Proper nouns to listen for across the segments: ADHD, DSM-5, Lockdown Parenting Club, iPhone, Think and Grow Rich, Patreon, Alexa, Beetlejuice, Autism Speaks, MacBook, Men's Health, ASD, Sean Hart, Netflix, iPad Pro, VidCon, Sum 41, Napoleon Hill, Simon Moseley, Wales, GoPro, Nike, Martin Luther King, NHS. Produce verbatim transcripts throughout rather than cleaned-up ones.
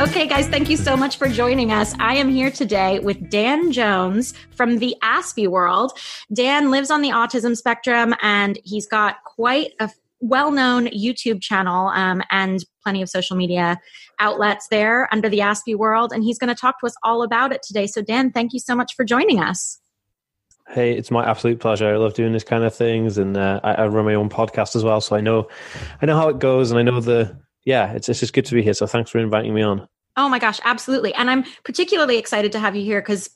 Okay, guys, thank you so much for joining us. I am here today with Dan Jones from The Aspie World. Dan lives on the autism spectrum, and he's got quite a well-known YouTube channel um, and plenty of social media outlets there under The Aspie World, and he's going to talk to us all about it today. So, Dan, thank you so much for joining us. Hey, it's my absolute pleasure. I love doing this kind of things, and uh, I, I run my own podcast as well, so I know, I know how it goes, and I know the... Yeah, it's, it's just good to be here. So thanks for inviting me on. Oh my gosh, absolutely. And I'm particularly excited to have you here because,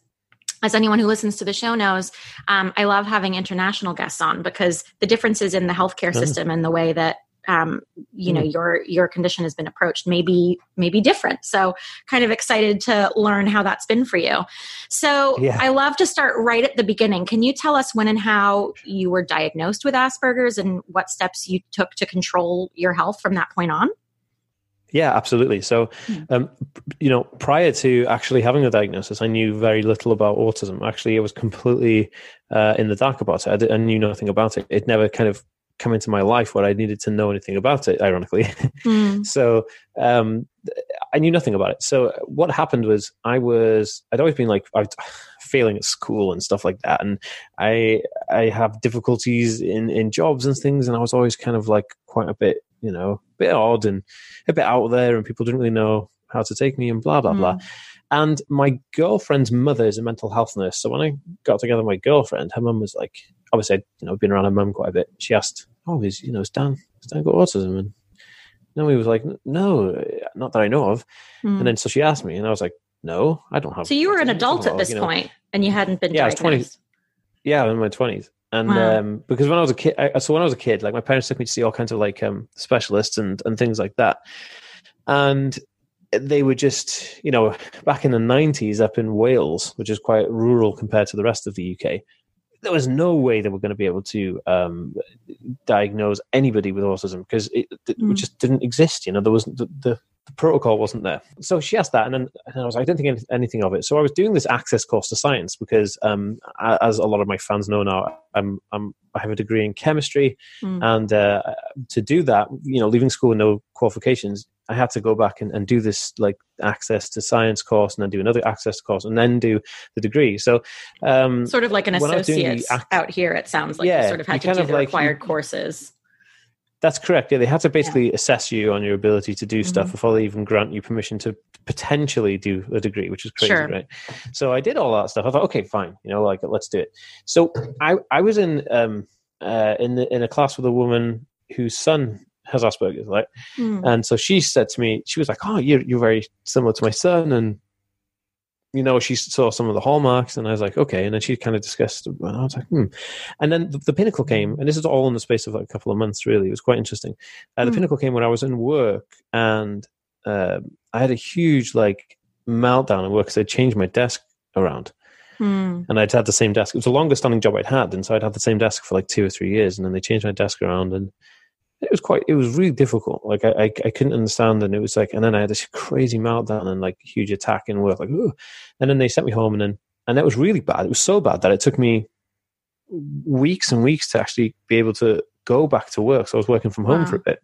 as anyone who listens to the show knows, um, I love having international guests on because the differences in the healthcare system and the way that um, you know, your your condition has been approached may be, may be different. So kind of excited to learn how that's been for you. So yeah. I love to start right at the beginning. Can you tell us when and how you were diagnosed with Asperger's and what steps you took to control your health from that point on? Yeah, absolutely. So, um, you know, prior to actually having the diagnosis, I knew very little about autism. Actually, I was completely uh, in the dark about it. I, did, I knew nothing about it. It never kind of come into my life where I needed to know anything about it, ironically. Mm. So um, I knew nothing about it. So what happened was I was, I'd always been like, I was failing at school and stuff like that. And I I have difficulties in, in jobs and things. And I was always kind of like quite a bit, you know, a bit odd and a bit out there, and people didn't really know how to take me and blah, blah, mm. blah. And my girlfriend's mother is a mental health nurse. So when I got together with my girlfriend, her mum was like, obviously I'd, you know, been around her mum quite a bit. She asked, oh, is, you know, is Dan, has Dan got autism? And Naomi was like, no, not that I know of. Mm. And then so she asked me and I was like, no, I don't have. So you were an adult at this you know. point and you hadn't been yeah, diagnosed. I was twenty, yeah, I was in my twenties. And wow. um, because when I was a kid, I, so when I was a kid, like my parents took me to see all kinds of like um, specialists and, and things like that. And they were just, you know, back in the nineties up in Wales, which is quite rural compared to the rest of the U K, there was no way they were going to be able to um, diagnose anybody with autism because it, it mm. just didn't exist. You know, there wasn't the, the, the protocol wasn't there. So she asked that, and then and I was like, I don't think anything of it. So I was doing this access course to science because, um, as a lot of my fans know now, I'm, I'm I have a degree in chemistry, mm. and uh, to do that, you know, leaving school with no qualifications, I had to go back and, and do this like access to science course and then do another access course and then do the degree. So um, sort of like an associate act- out here, it sounds like yeah, you sort of had to do the like, required you, courses. That's correct. Yeah. They had to basically yeah. assess you on your ability to do mm-hmm. stuff before they even grant you permission to potentially do a degree, which is crazy, sure. right? So I did all that stuff. I thought, okay, fine. You know, like let's do it. So I, I was in, um, uh, in, the, in a class with a woman whose son has Asperger's, right? Mm. And so she said to me, she was like, oh, you're, you're very similar to my son. And, you know, she saw some of the hallmarks and I was like, okay. And then she kind of discussed, and I was like, hmm. And then the, the pinnacle came, and this is all in the space of like a couple of months, really. It was quite interesting. Uh, mm. The pinnacle came when I was in work, and uh, I had a huge like meltdown at work because I changed my desk around. Mm. And I'd had the same desk. It was the longest standing job I'd had. And so I'd had the same desk for like two or three years. And then they changed my desk around, and it was quite, it was really difficult. Like I, I, I couldn't understand. And it was like, and then I had this crazy meltdown and like huge attack in work. Like, ooh. And then they sent me home, and then, and that was really bad. It was so bad that it took me weeks and weeks to actually be able to go back to work. So I was working from home wow. for a bit,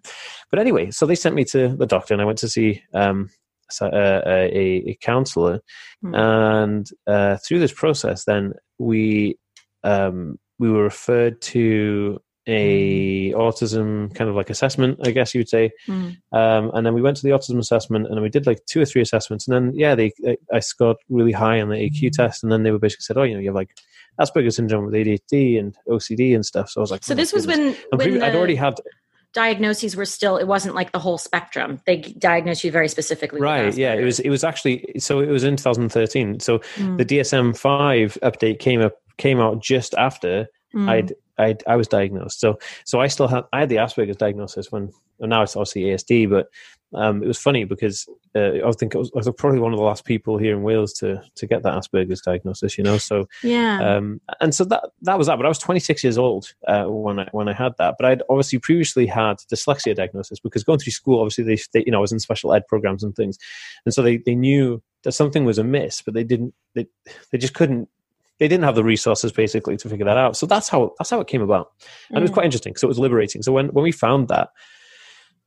but anyway, so they sent me to the doctor, and I went to see, um, a, a, a counselor. Mm. And, uh, through this process, then we, um, we were referred to a autism kind of like assessment, I guess you would say. Mm. Um, and then we went to the autism assessment and we did like two or three assessments. And then, yeah, they I scored really high on the A Q test. And then they were basically said, oh, you know, you have like Asperger's syndrome with A D H D and O C D and stuff. So I was like, so oh, this was when, when pretty, the I'd already had diagnoses were still, it wasn't like the whole spectrum. They diagnosed you very specifically. Right. Yeah. It was, it was actually, so it was in two thousand thirteen. So mm. the D S M five update came up, came out just after mm. I'd, I, I was diagnosed. So, so I still had, I had the Asperger's diagnosis when, well, now it's obviously A S D, but um, it was funny because uh, I think I was, I was probably one of the last people here in Wales to, to get that Asperger's diagnosis, you know? So, yeah. Um, and so that, that was that, but I was twenty-six years old uh, when I, when I had that, but I'd obviously previously had dyslexia diagnosis because going through school, obviously they, they you know, I was in special ed programs and things. And so they, they knew that something was amiss, but they didn't, they, they just couldn't, they didn't have the resources basically to figure that out. So that's how, that's how it came about. And mm. it was quite interesting because it was liberating. So when, when we found that,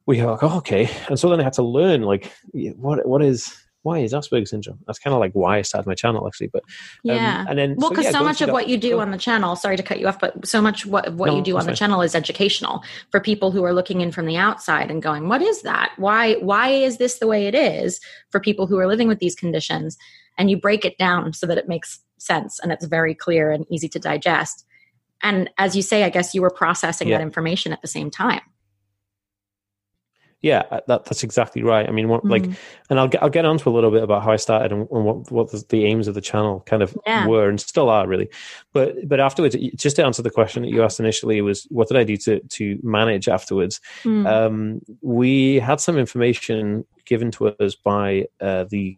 we were like, oh, okay. And so then I had to learn like, what, what is, why is Asperger's syndrome? That's kind of like why I started my channel actually. But um, yeah. And then, well, because so, yeah, so much of that, what you do so, on the channel, sorry to cut you off, but so much what, what no, you do on sorry. the channel is educational for people who are looking in from the outside and going, what is that? Why, why is this the way it is for people who are living with these conditions? And you break it down so that it makes sense and it's very clear and easy to digest. And as you say, I guess you were processing yeah. that information at the same time. Yeah, that, that's exactly right. I mean, what, mm-hmm. like, and I'll get, I'll get onto a little bit about how I started and, and what, what the, the aims of the channel kind of yeah. were and still are really. But, but afterwards, just to answer the question that you asked initially was, what did I do to, to manage afterwards? Mm. Um, we had some information given to us by uh, the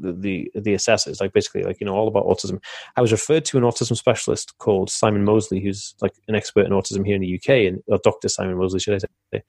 the the assessors, like basically like, you know, all about autism. I was referred to an autism specialist called Simon Moseley, who's like an expert in autism here in the U K, and or Doctor Simon Moseley, should I say.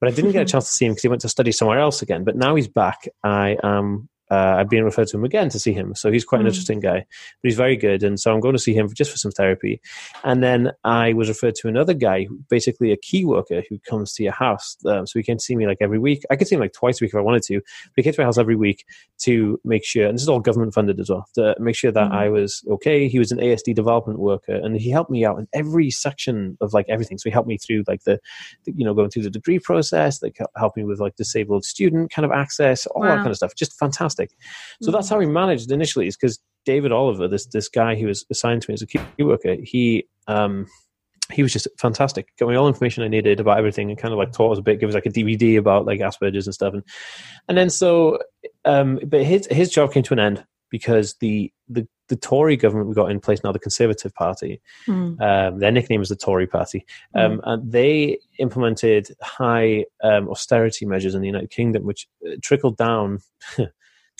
But I didn't get a chance to see him because he went to study somewhere else again, but now he's back. I am, uh, I've been referred to him again to see him. So he's quite mm-hmm. an interesting guy, but he's very good. And so I'm going to see him for, just for some therapy. And then I was referred to another guy, basically a key worker who comes to your house. Um, so he came to see me like every week. I could see him like twice a week if I wanted to, but he came to my house every week to make sure, and this is all government funded as well, to make sure that mm-hmm. I was okay. He was an A S D development worker and he helped me out in every section of like everything. So he helped me through like the, the you know, going through the degree process, like helped me with like disabled student kind of access, all wow. that kind of stuff. Just fantastic. So mm-hmm. that's how we managed initially, is because David Oliver, this this guy who was assigned to me as a key worker, he um, he was just fantastic. Got me all the information I needed about everything and kind of like taught us a bit, gave us like a D V D about like Asperger's and stuff. And and then so, um, but his his job came to an end because the the, the Tory government we got in place now, the Conservative Party, mm. um, their nickname is the Tory Party, um, mm. and they implemented high um, austerity measures in the United Kingdom, which trickled down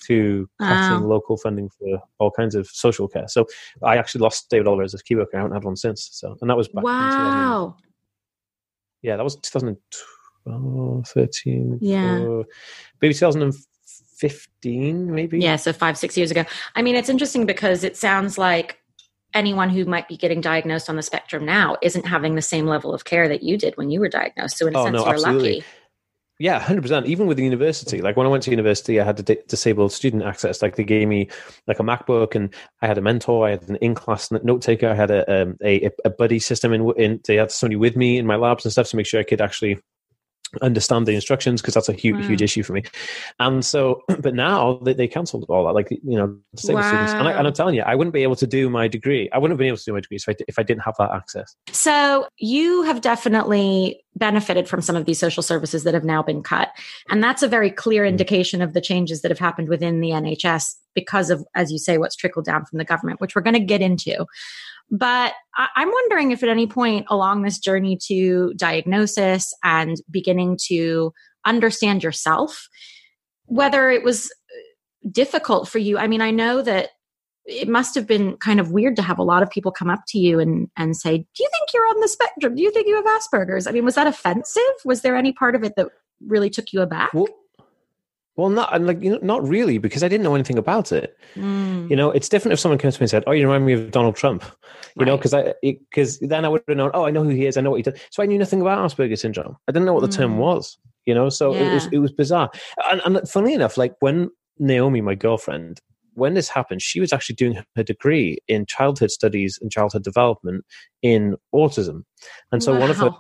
to cutting wow. local funding for all kinds of social care. So I actually lost David Oliver as a key worker. I haven't had one since. So, and that was back wow. in yeah, that was twenty twelve, thirteen, yeah. four, maybe twenty fifteen, maybe. Yeah, so five, six years ago. I mean, it's interesting because it sounds like anyone who might be getting diagnosed on the spectrum now isn't having the same level of care that you did when you were diagnosed. So in a oh, sense, no, you're absolutely. lucky. Yeah, one hundred percent. Even with the university, like when I went to university, I had d- disabled student access. Like they gave me like a MacBook, and I had a mentor. I had an in-class note taker. I had a um, a, a buddy system, and in, in, they had somebody with me in my labs and stuff to make sure I could actually understand the instructions, because that's a huge, wow. huge issue for me. And so, but now they, they cancelled all that. Like you know, disabled wow. students, and, I, and I'm telling you, I wouldn't be able to do my degree. I wouldn't have been able to do my degree if I, if I didn't have that access. So you have definitely benefited from some of these social services that have now been cut. And that's a very clear indication of the changes that have happened within the N H S because of, as you say, what's trickled down from the government, which we're going to get into. But I- I'm wondering if at any point along this journey to diagnosis and beginning to understand yourself, whether it was difficult for you. I mean, I know that it must have been kind of weird to have a lot of people come up to you and, and say, do you think you're on the spectrum? Do you think you have Asperger's? I mean, was that offensive? Was there any part of it that really took you aback? Well, well not like you know, not really, because I didn't know anything about it. Mm. You know, it's different if someone comes to me and said, oh, you remind me of Donald Trump, you right. know, because I because then I would have known, oh, I know who he is. I know what he does. So I knew nothing about Asperger's syndrome. I didn't know what the mm. term was, you know, so yeah. it was it was bizarre. And, and funnily enough, like when Naomi, my girlfriend, when this happened, she was actually doing her degree in childhood studies and childhood development in autism. And so wow. one of her,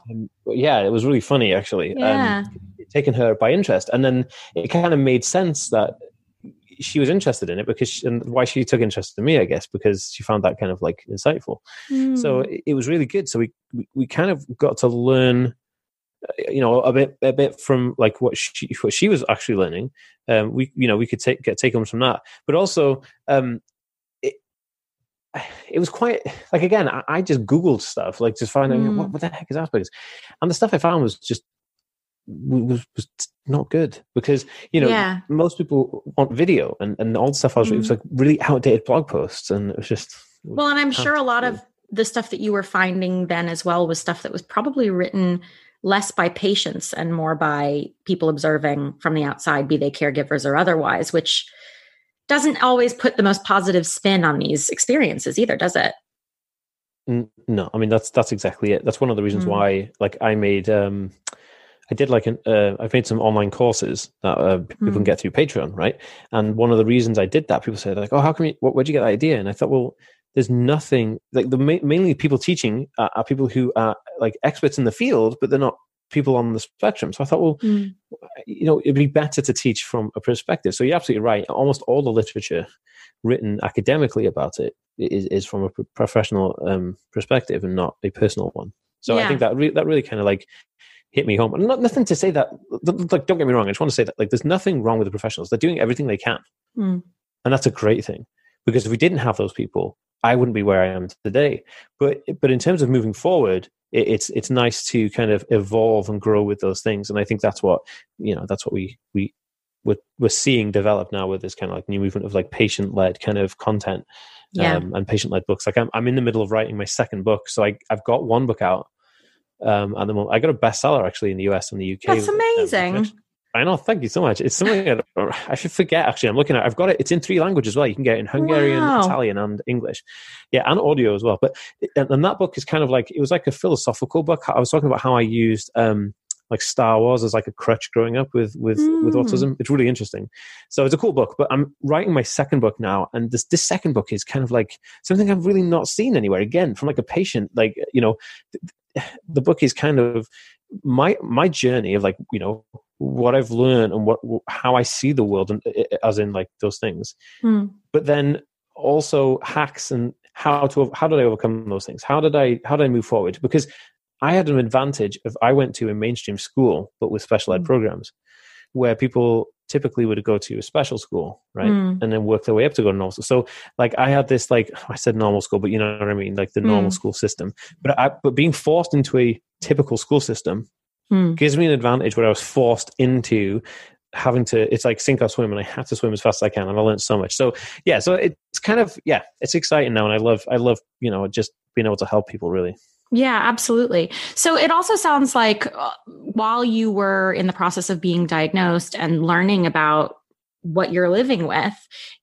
yeah, it was really funny actually, yeah. um, taken her by interest. And then it kind of made sense that she was interested in it because, she, and why she took interest in me, I guess, because she found that kind of like insightful. Mm. So it, it was really good. So we, we, we kind of got to learn, you know, a bit, a bit from like what she, what she was actually learning. Um, we, you know, we could take, get take home from that, but also, um, it, it was quite like, again, I, I just Googled stuff, like just finding mm. out what, what the heck is Asperger's, and the stuff I found was just, was, was not good because, you know, yeah. most people want video and, and all the stuff I was, mm. it was like really outdated blog posts. And it was just, well, and I'm sure a lot of the stuff that you were finding then as well was stuff that was probably written less by patients and more by people observing from the outside, be they caregivers or otherwise, which doesn't always put the most positive spin on these experiences either, does it? No, I mean, that's, that's exactly it. That's one of the reasons mm. why, like I made, um, I did like an, uh, I've made some online courses that uh, people mm. can get through Patreon. Right. And one of the reasons I did that, people said like, oh, how come you, what, where'd you get that idea? And I thought, well, there's nothing like the mainly people teaching are, are people who are like experts in the field, but they're not people on the spectrum. So I thought, well, mm. you know, it'd be better to teach from a perspective. So you're absolutely right. Almost all the literature written academically about it is, is from a professional um, perspective and not a personal one. So yeah. I think that re- that really kind of like hit me home. And not nothing to say that, like, don't get me wrong. I just want to say that like, there's nothing wrong with the professionals. They're doing everything they can. Mm. And that's a great thing because if we didn't have those people, I wouldn't be where I am today, but but in terms of moving forward, it, it's it's nice to kind of evolve and grow with those things, and I think that's what you know that's what we we we're, we're seeing develop now with this kind of like new movement of like patient led kind of content, yeah. um, and patient led books. Like I'm I'm in the middle of writing my second book, so I I've got one book out um, at the moment. I got a bestseller actually in the U S and the U K. That's amazing. With, um, I know. Thank you so much. It's something I, I should forget. Actually, I'm looking at. I've got it. It's in three languages as well. You can get it in Hungarian, wow. Italian, and English. Yeah, and audio as well. But and, and that book is kind of like it was like a philosophical book. I was talking about how I used um, like Star Wars as like a crutch growing up with with mm. with autism. It's really interesting. So it's a cool book. But I'm writing my second book now, and this this second book is kind of like something I've really not seen anywhere. Again, from like a patient, like you know, th- the book is kind of my my journey of like you know. what I've learned and what, how I see the world and as in like those things, mm. but then also hacks and how to, how did I overcome those things? How did I, how did I move forward? Because I had an advantage of, I went to a mainstream school, but with special ed mm. programs where people typically would go to a special school, right? Mm. And then work their way up to go to normal school. So like I had this, like I said, normal school, but you know what I mean? Like the mm. normal school system, but I, but being forced into a typical school system, Mm. gives me an advantage where I was forced into having to, it's like sink or swim, and I had to swim as fast as I can. And I learned so much. So yeah, so it's kind of, yeah, it's exciting now. And I love, I love, you know, just being able to help people really. Yeah, absolutely. So it also sounds like uh, while you were in the process of being diagnosed and learning about what you're living with,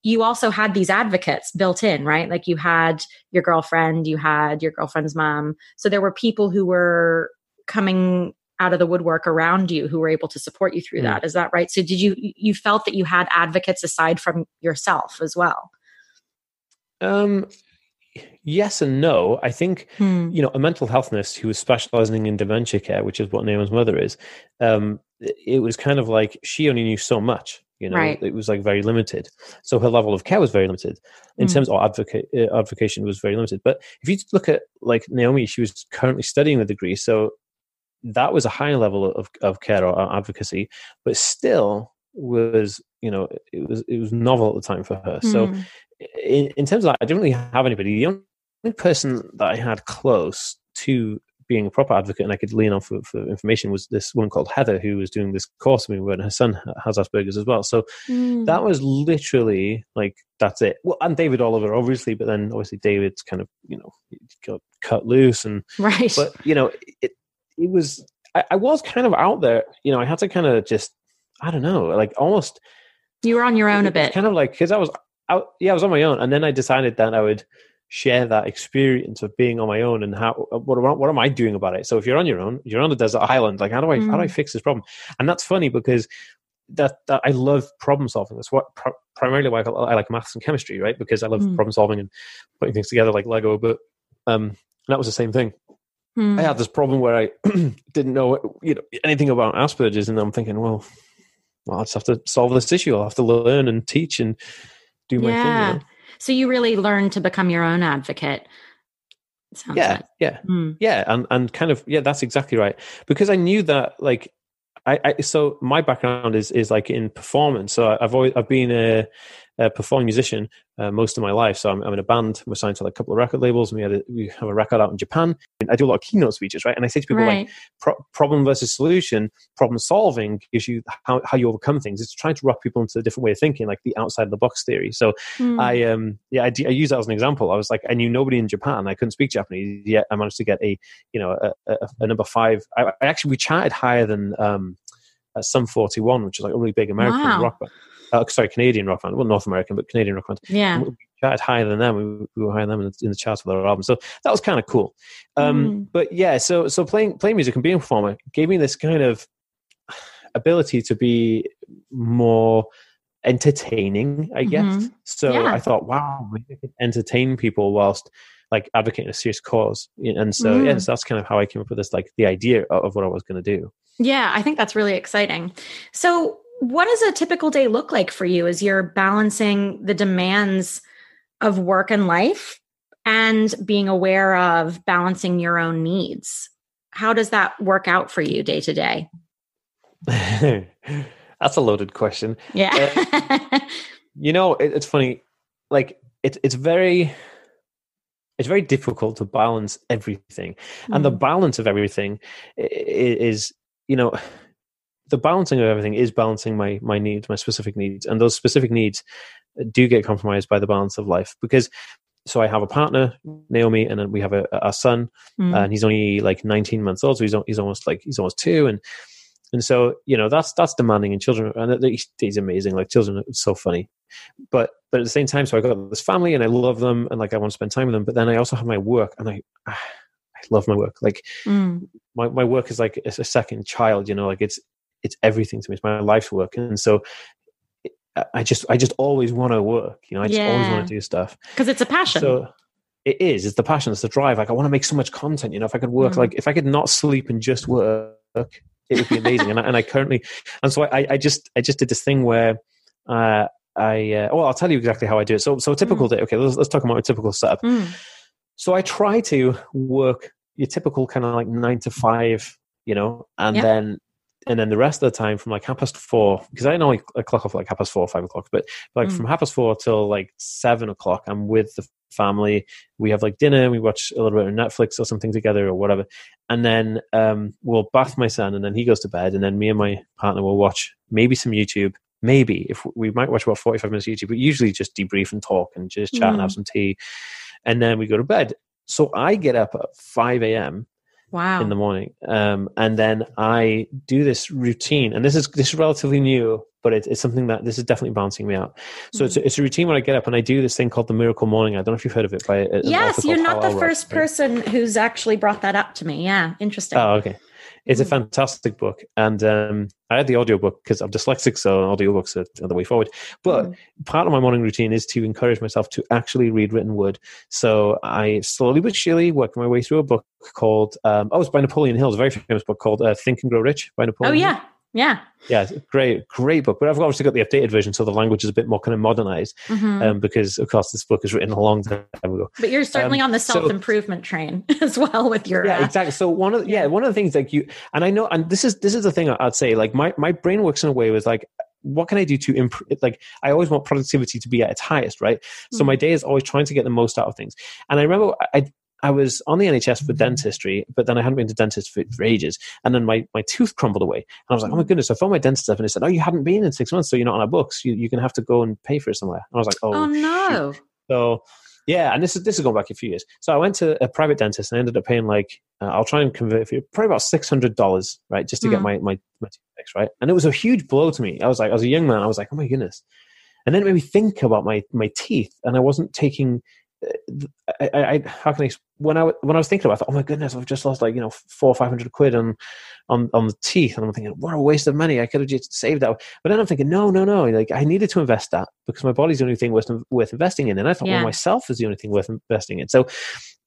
you also had these advocates built in, right? Like you had your girlfriend, you had your girlfriend's mom. So there were people who were coming out of the woodwork around you who were able to support you through that. Is that right? So did you, you felt that you had advocates aside from yourself as well? Um, yes and no. I think, hmm. you know, a mental health nurse who was specializing in dementia care, which is what Naomi's mother is, um, it was kind of like, she only knew so much, you know, right. It was like very limited. So her level of care was very limited in hmm. terms of advocate, uh, advocation was very limited. But if you look at like Naomi, she was currently studying a degree. So that was a high level of, of care or advocacy, but still was, you know, it was, it was novel at the time for her. Mm. So in, in terms of that, I didn't really have anybody. The only person that I had close to being a proper advocate and I could lean on for, for information was this woman called Heather, who was doing this course with me, and her son has Asperger's as well. So mm. that was literally like, that's it. Well, and David Oliver, obviously, but then obviously David's kind of, you know, got cut loose and, right. but you know, it, It was, I, I was kind of out there, you know, I had to kind of just, I don't know, like almost. You were on your own a bit. Kind of like, cause I was out, yeah, I was on my own. And then I decided that I would share that experience of being on my own and how, what, what am I doing about it? So if you're on your own, you're on a desert island, like how do I, mm. how do I fix this problem? And that's funny because that, that I love problem solving. That's what pr- primarily why I, I like maths and chemistry, right? Because I love mm. problem solving and putting things together like Lego. But um, that was the same thing. Mm. I had this problem where I didn't know, you know, anything about Asperger's, and I'm thinking, well, well, I'll just have to solve this issue. I'll have to learn and teach and do my yeah. thing. You know? So you really learned to become your own advocate. Sounds yeah, like. yeah, mm. yeah, and and kind of yeah, that's exactly right. Because I knew that, like, I, I so my background is is like in performance. So I've always I've been a, a performing musician uh, most of my life. So I'm, I'm in a band. We're signed to like a couple of record labels, and we had a, we have a record out in Japan. And I do a lot of keynote speeches, right? And I say to people right. like, Pro- problem versus solution, problem solving gives you how how you overcome things. It's trying to rock people into a different way of thinking, like the outside of the box theory. So mm. I um yeah I, d- I use that as an example. I was like, I knew nobody in Japan. I couldn't speak Japanese, yet I managed to get a you know a, a, a number five. I, I actually we charted higher than um uh, Sum forty-one, which is like a really big American wow. rock band. Uh, sorry, Canadian rock band. Well, North American, but Canadian rock band. Yeah. We charted higher than them. We were higher than them in the, in the charts with our album. So that was kind of cool. Um, mm. But yeah, so so playing playing music and being a performer gave me this kind of ability to be more entertaining, I guess. Mm-hmm. So yeah. I thought, wow, we can entertain people whilst like advocating a serious cause. And so, mm. yes, yeah, so that's kind of how I came up with this, like the idea of what I was going to do. Yeah, I think that's really exciting. So what does a typical day look like for you as you're balancing the demands of work and life and being aware of balancing your own needs? How does that work out for you day to day? That's a loaded question. Yeah. uh, you know, it, it's funny. Like it's, it's very, it's very difficult to balance everything. Mm. And the balance of everything is, you know, the balancing of everything is balancing my my needs, my specific needs. And those specific needs do get compromised by the balance of life. Because, so I have a partner, Naomi, and then we have a, a son, mm. and he's only like nineteen months old. So he's he's almost like, he's almost two. And and so, you know, that's that's demanding in children. And he's amazing. Like children are so funny. But but at the same time, so I got this family and I love them. And like, I want to spend time with them. But then I also have my work and I, I love my work. Like mm. my, my work is like a second child, you know, like it's, it's everything to me. It's my life's work. And so I just, I just always want to work, you know, I just yeah. always want to do stuff. Cause it's a passion. So it is, it's the passion. It's the drive. Like I want to make so much content, you know, if I could work, mm. like if I could not sleep and just work, it would be amazing. and, I, and I currently, and so I, I just, I just did this thing where uh, I, uh, well, I'll tell you exactly how I do it. So, so a typical mm. day. Okay. Let's, let's talk about a typical setup. Mm. So I try to work your typical kind of like nine to five, you know, and yep. then, And then the rest of the time from like half past four, because I normally clock off like half past four or five o'clock, but like mm. from half past four till like seven o'clock, I'm with the family. We have like dinner, we watch a little bit of Netflix or something together or whatever. And then um, we'll bath my son and then he goes to bed. And then me and my partner will watch maybe some YouTube. Maybe if we might watch about forty-five minutes of YouTube, but usually just debrief and talk and just chat mm. and have some tea. And then we go to bed. So I get up at five a.m. Wow. in the morning. Um, and then I do this routine, and this is, this is relatively new, but it, it's something that this is definitely balancing me out. So mm-hmm. it's, a, it's a routine when I get up and I do this thing called the Miracle Morning. I don't know if you've heard of it. By Yes. You're not the first person who's actually brought that up to me. Yeah. Interesting. Oh, okay. It's mm-hmm. a fantastic book. And, um, I had the audiobook because I'm dyslexic. So audiobooks are the way forward, but mm-hmm. part of my morning routine is to encourage myself to actually read written word. So I slowly but surely work my way through a book called, um, oh, it's by Napoleon Hill. It's a very famous book called uh, Think and Grow Rich by Napoleon. Oh yeah. Hill. Yeah. Yeah. Great, great book. But I've obviously got the updated version. So the language is a bit more kind of modernized mm-hmm. um, because of course this book is written a long time ago. But you're certainly um, on the self-improvement so, train as well with your, yeah, uh, exactly. So one of the, yeah, one of the things like you, and I know, and this is, this is the thing I'd say, like my, my brain works in a way with like, what can I do to improve? Like, I always want productivity to be at its highest. Right. Mm-hmm. So my day is always trying to get the most out of things. And I remember I, I was on the N H S for dentistry, but then I hadn't been to dentist for, for ages. And then my, my tooth crumbled away. And I was like, oh my goodness, I phoned my dentist up and he said, oh, you haven't been in six months, so you're not on our books. You, you're going to have to go and pay for it somewhere. And I was like, oh, oh no. Shoot. So yeah, and this is this is going back a few years. So I went to a private dentist and I ended up paying like, uh, I'll try and convert it for you, probably about six hundred dollars, right, just to mm. get my, my, my tooth fixed, right? And it was a huge blow to me. I was like, as a young man, I was like, oh my goodness. And then it made me think about my, my teeth, and I wasn't taking I, I how can I when I when I was thinking about it, I thought, oh my goodness, I've just lost like you know four or five hundred quid on on on the teeth, and I'm thinking, what a waste of money, I could have just saved that. But then I'm thinking, no no no like I needed to invest that because my body's the only thing worth worth investing in. And I thought, yeah. well, myself is the only thing worth investing in. So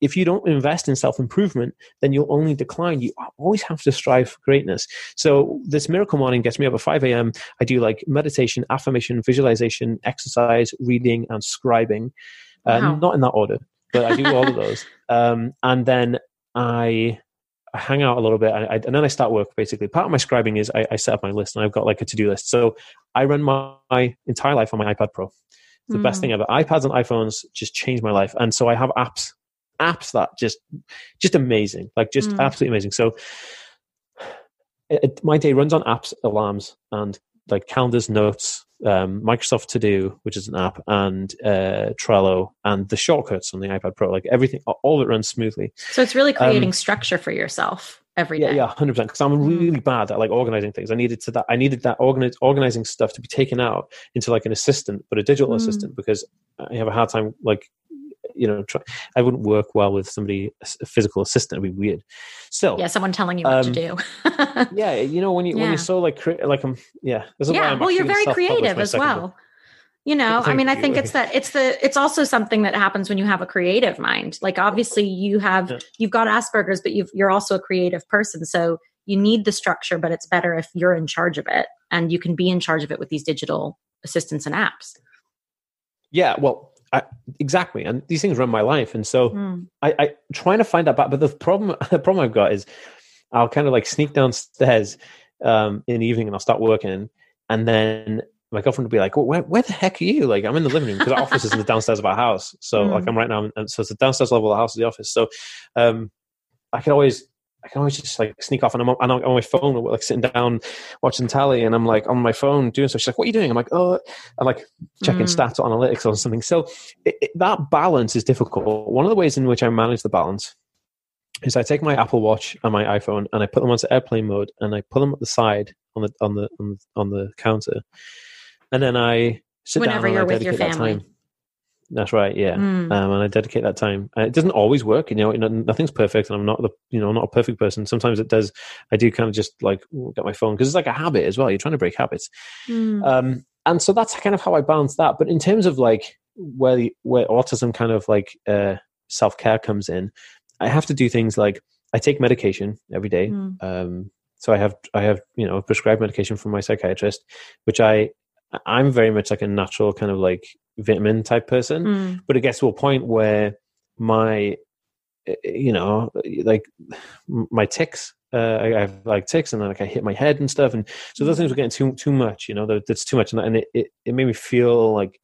if you don't invest in self-improvement, then you'll only decline. You always have to strive for greatness. So this Miracle Morning gets me up at five a.m. I do like meditation, affirmation, visualization, exercise, reading, and scribing. Uh, wow. Not in that order, but I do all of those. Um, and then I, I hang out a little bit, and, I, and then I start work, basically. Part of my scribing is I, I set up my list, and I've got like a to-do list. So I run my, my entire life on my iPad Pro. It's the mm. best thing ever. iPads and iPhones just changed my life. And so I have apps, apps that just, just amazing, like just mm. absolutely amazing. So it, it, my day runs on apps, alarms, and like calendars, notes, um, Microsoft To Do, which is an app, and uh, Trello, and the shortcuts on the iPad Pro, like everything, all of it runs smoothly. So it's really creating um, structure for yourself every yeah, day. Yeah, one hundred percent. Because I'm really bad at like organizing things. I needed to that. I needed that organi- organizing stuff to be taken out into like an assistant, but a digital mm. assistant, because I have a hard time like. You know, try, I wouldn't work well with somebody, a physical assistant. It'd be weird. So yeah, someone telling you um, what to do. yeah, you know, when you yeah. when you're so like cre- like I'm yeah. Yeah, I'm well, you're very creative as well. Book. You know, Thank I mean, you. I think it's that it's the it's also something that happens when you have a creative mind. Like obviously, you have yeah. you've got Asperger's, but you've, you're also a creative person, so you need the structure. But it's better if you're in charge of it, and you can be in charge of it with these digital assistants and apps. Yeah. Well. I, exactly. And these things run my life. And so mm. I, I trying to find that back. But the problem, the problem I've got is I'll kind of like sneak downstairs um, in the evening and I'll start working. And then my girlfriend will be like, well, where, where the heck are you? Like I'm in the living room because our office is in the downstairs of our house. So mm. like I'm right now. And so it's the downstairs level of the house is the office. So um, I can always, I can always just like sneak off and I'm on, and I'm on my phone, like sitting down, watching telly, and I'm like on my phone doing stuff. She's like, what are you doing? I'm like, oh, I'm like checking mm. stats or analytics or something. So it, it, that balance is difficult. One of the ways in which I manage the balance is I take my Apple Watch and my iPhone and I put them onto airplane mode and I put them at the side on the, on the, on the, on the counter. And then I sit Whenever down and I dedicate that time. That's right. Yeah. Mm. Um, and I dedicate that time. Uh, it doesn't always work. You know, nothing's perfect and I'm not the, you know, I'm not a perfect person. Sometimes it does. I do kind of just like get my phone because it's like a habit as well. You're trying to break habits. Mm. Um, and so that's kind of how I balance that. But in terms of like where the, where autism kind of like uh, self-care comes in, I have to do things like I take medication every day. Mm. Um, so I have, I have, you know, prescribed medication from my psychiatrist, which I, I'm very much like a natural kind of like vitamin type person, mm. but it gets to a point where my, you know, like my tics, uh, I have like tics and then like I hit my head and stuff. And so those things were getting too, too much, you know, that's too much. And it, it, it made me feel like,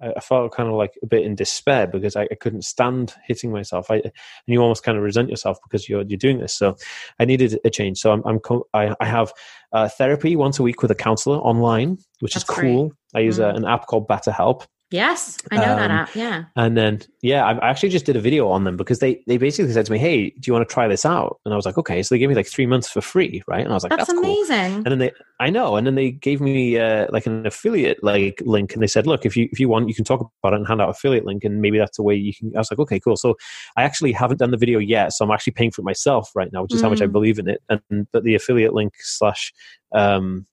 I felt kind of like a bit in despair because I, I couldn't stand hitting myself. I, and you almost kind of resent yourself because you're you're doing this. So I needed a change. So I'm, I'm co- I, I have uh, therapy once a week with a counselor online, which That's is cool. Great. I use mm. a, an app called BetterHelp. Yes, I know um, that app. Yeah. And then, yeah, I actually just did a video on them because they, they basically said to me, hey, do you want to try this out? And I was like, okay. So they gave me like three months for free, right? And I was like, that's, that's amazing. Cool. And then they, I know. And then they gave me uh, like an affiliate like link and they said, look, if you, if you want, you can talk about it and hand out an affiliate link and maybe that's a way you can, I was like, okay, cool. So I actually haven't done the video yet. So I'm actually paying for it myself right now, which is mm. how much I believe in it. And, but the affiliate link slash um,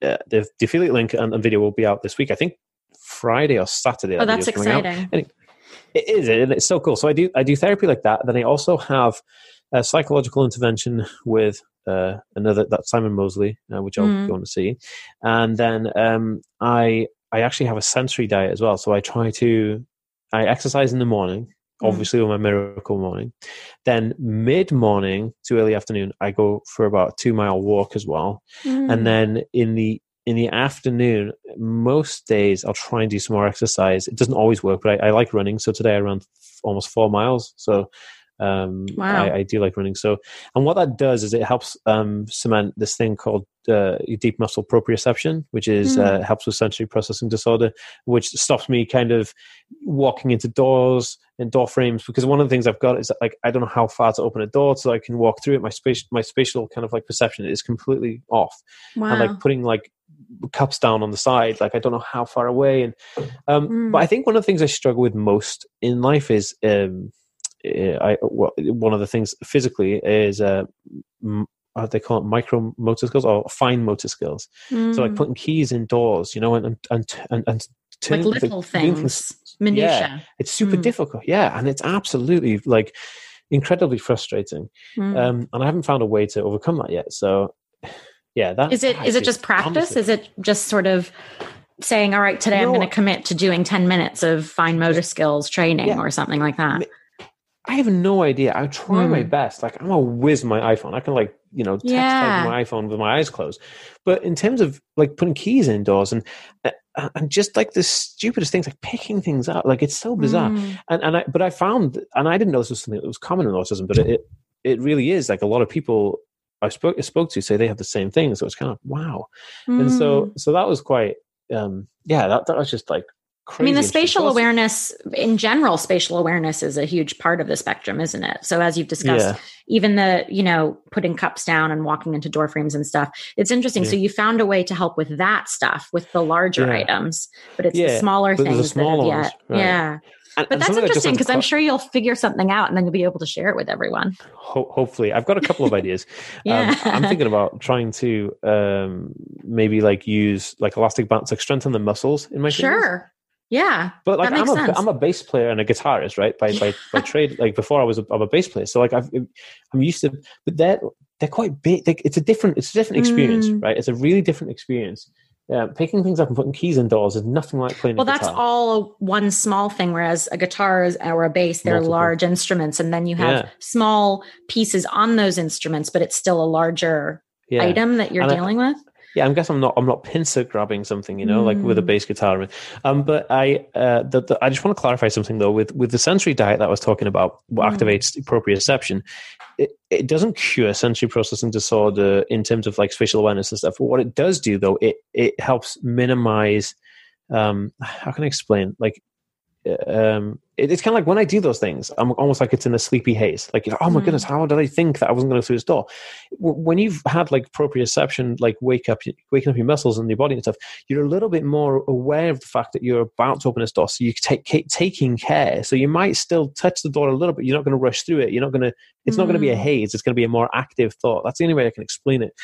uh, the, the affiliate link and, and video will be out this week, I think. Friday or Saturday. Oh, that's exciting. It, it is. And it's so cool. So I do, I do therapy like that. Then I also have a psychological intervention with uh, another, that's Simon Moseley, uh, which I'll mm. go on to see. And then um, I, I actually have a sensory diet as well. So I try to, I exercise in the morning, obviously mm. with my Miracle Morning. Then mid morning to early afternoon, I go for about a two mile walk as well. Mm. And then in the In the afternoon, most days I'll try and do some more exercise. It doesn't always work, but I, I like running. So today I ran f- almost four miles. So um, wow. I, I do like running. So, and what that does is it helps um, cement this thing called uh, deep muscle proprioception, which is mm. uh, helps with sensory processing disorder, which stops me kind of walking into doors and door frames. Because one of the things I've got is that, like, I don't know how far to open a door so I can walk through it. My space, my spatial kind of like perception is completely off. Wow. And like putting like cups down on the side, like I don't know how far away. And um, mm. but I think one of the things I struggle with most in life is um, I well, one of the things physically is uh, m- they call it micro motor skills or fine motor skills. Mm. So like putting keys in doors, you know, and and and, and turning like little the, things, minutia. Yeah, it's super mm. difficult. Yeah, and it's absolutely like incredibly frustrating. Mm. Um, and I haven't found a way to overcome that yet. So. Yeah, that is it. Is it just practice? Is it just sort of saying, all right, today I'm going to commit to doing ten minutes of fine motor skills training yeah. or something like that? I have no idea. I try mm. my best. Like I'm a whiz my iPhone. I can like, you know, text yeah. my iPhone with my eyes closed. But in terms of like putting keys indoors and and just like the stupidest things, like picking things up, like it's so bizarre. Mm. And and I, but I found, and I didn't know this was something that was common in autism, but it it, it really is. Like a lot of people I spoke I spoke to say they have the same thing, so it's kind of wow. Mm. And so so that was quite um yeah that, that was just like crazy. I mean, the spatial awareness in general, spatial awareness is a huge part of the spectrum, isn't it? So as you've discussed, yeah. even the, you know, putting cups down and walking into door frames and stuff, it's interesting. Yeah. So you found a way to help with that stuff, with the larger yeah. items, but it's yeah. the smaller but things small that have yet. Right. Yeah. And, but and that's interesting because I'm sure you'll figure something out and then you'll be able to share it with everyone. Ho- hopefully. I've got a couple of ideas. yeah. um, I'm thinking about trying to um, maybe like use like elastic bands, like strengthen the muscles in my fingers. Sure. Yeah. But like I'm a, I'm a bass player and a guitarist, right? By by, by trade. Like before I was a, I'm a bass player. So like I've, I'm used to, but they're, they're quite big. They, it's a different, it's a different experience, mm. right? It's a really different experience. Yeah, picking things up and putting keys in doors is nothing like playing well, a guitar. Well, that's all one small thing, whereas a guitar or a bass, they're Multiple. large instruments, and then you have yeah. small pieces on those instruments, but it's still a larger yeah. item that you're and dealing I, with. Yeah, I guess I'm not I'm not pincer grabbing something, you know, mm. like with a bass guitar. Um, but I uh, the, the, I just want to clarify something, though. With, with the sensory diet that I was talking about, what mm. activates proprioception, it, it doesn't cure sensory processing disorder in terms of like spatial awareness and stuff. But what it does do, though, it, it helps minimize, um, how can I explain? Like, um, it, it's kind of like when I do those things, I'm almost like it's in a sleepy haze. Like, you know, oh my mm. goodness, how did I think that I wasn't going to go through this door? W- when you've had like proprioception, like wake up, waking up your muscles and your body and stuff, you're a little bit more aware of the fact that you're about to open this door. So you take, take taking care. So you might still touch the door a little bit. You're not going to rush through it. You're not going to, it's mm. not going to be a haze. It's going to be a more active thought. That's the only way I can explain it.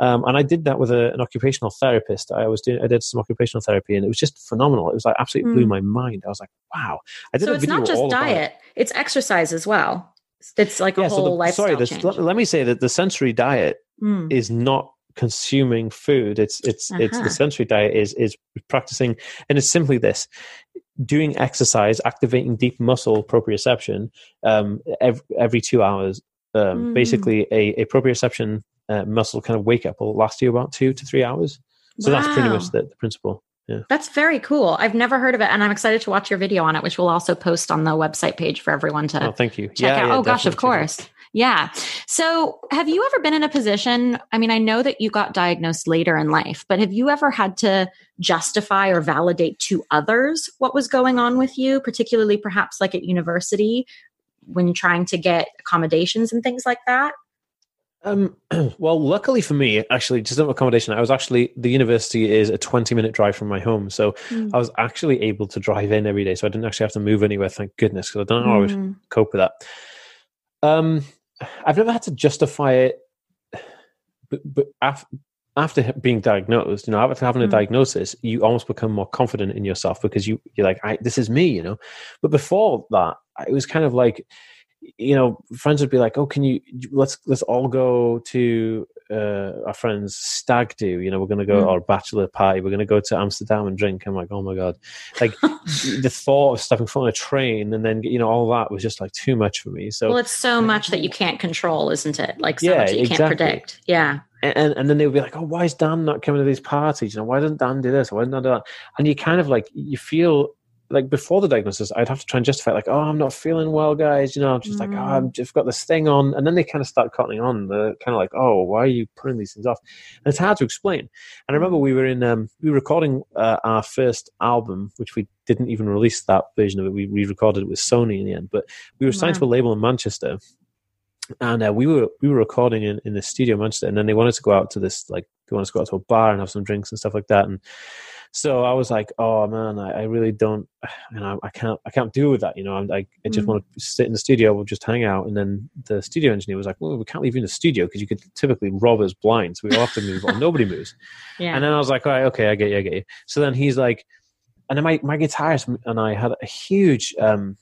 Um, and I did that with a, an occupational therapist. I was doing, I did some occupational therapy and it was just phenomenal. It was like absolutely mm. blew my mind. I was like, wow. I did so it's not just diet, it. it's exercise as well. It's like a yeah, whole so the, lifestyle sorry, change. Let, let me say that the sensory diet mm. is not consuming food. It's it's uh-huh. it's the sensory diet is is practicing, and it's simply this: doing exercise, activating deep muscle proprioception um, every, every two hours. Um, mm. Basically, a, a proprioception uh, muscle kind of wake up will last you about two to three hours. So wow. that's pretty much the, the principle. Yeah. That's very cool. I've never heard of it, and I'm excited to watch your video on it, which we'll also post on the website page for everyone to oh, thank you. check yeah, out. Yeah, oh, gosh, of course. It. Yeah. So have you ever been in a position, I mean, I know that you got diagnosed later in life, but have you ever had to justify or validate to others what was going on with you, particularly perhaps like at university when trying to get accommodations and things like that? Um, well, luckily for me, actually, just an accommodation, I was actually, the university is a twenty minute drive from my home. So mm. I was actually able to drive in every day. So I didn't actually have to move anywhere, thank goodness, because I don't know how mm. I would cope with that. Um, I've never had to justify it, but, but af- after being diagnosed, you know, after having mm. a diagnosis, you almost become more confident in yourself because you, you're like, I, this is me, you know. But before that, it was kind of like, you know, friends would be like, "Oh, can you let's let's all go to uh, our friend's stag do? You know, we're going to go mm. our bachelor party. We're going to go to Amsterdam and drink." I'm like, "Oh my god!" Like the thought of stepping on a train and then you know all that was just like too much for me. So well, it's so much that you can't control, isn't it? Like so yeah, much that you exactly. can't predict. Yeah. And, and and then they would be like, "Oh, why is Dan not coming to these parties? You know, why doesn't Dan do this? Why doesn't Dan do that?" And you kind of like you feel. Like before the diagnosis, I'd have to try and justify like, oh, I'm not feeling well, guys. You know, I'm just mm. like, oh, I've just got this thing on. And then they kind of start cottoning on. They're kind of like, oh, why are you putting these things off? And it's hard to explain. And I remember we were in, um, we were recording uh, our first album, which we didn't even release that version of it. We re-recorded it with Sony in the end. But we were signed wow. to a label in Manchester. And uh, we were we were recording in, in the studio in Manchester. And then they wanted to go out to this like if you want to go out to a bar and have some drinks and stuff like that. And so I was like, oh man, I, I really don't, you know, I can't, I can't deal with that. You know, I'm like, I just mm-hmm. want to sit in the studio. We'll just hang out. And then the studio engineer was like, well, we can't leave you in the studio because you could typically rob us blind. So we all have to move on. Nobody moves. Yeah. And then I was like, all right, okay, I get you, I get you. So then he's like, and then my, my guitarist and I had a huge, um,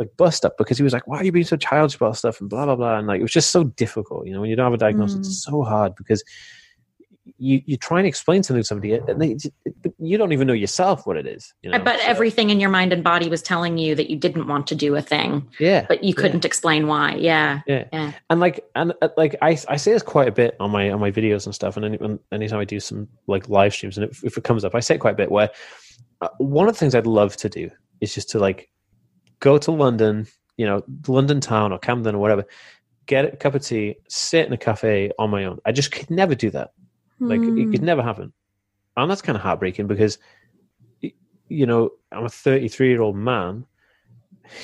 like bust up, because he was like, why are you being so childish about stuff and blah, blah, blah. And like, it was just so difficult. You know, when you don't have a diagnosis, mm. it's so hard because you, you try and explain something to somebody and they, you don't even know yourself what it is. You know? But so, everything in your mind and body was telling you that you didn't want to do a thing, yeah, but you couldn't yeah. explain why. Yeah, yeah. Yeah. And like, and like, I, I say this quite a bit on my, on my videos and stuff. And any, anytime I do some like live streams, and if, if it comes up, I say it quite a bit, where uh, one of the things I'd love to do is just to like, go to London, you know, London town or Camden or whatever, get a cup of tea, sit in a cafe on my own. I just could never do that. Like mm. it could never happen. And that's kind of heartbreaking because, you know, I'm a thirty-three year old man,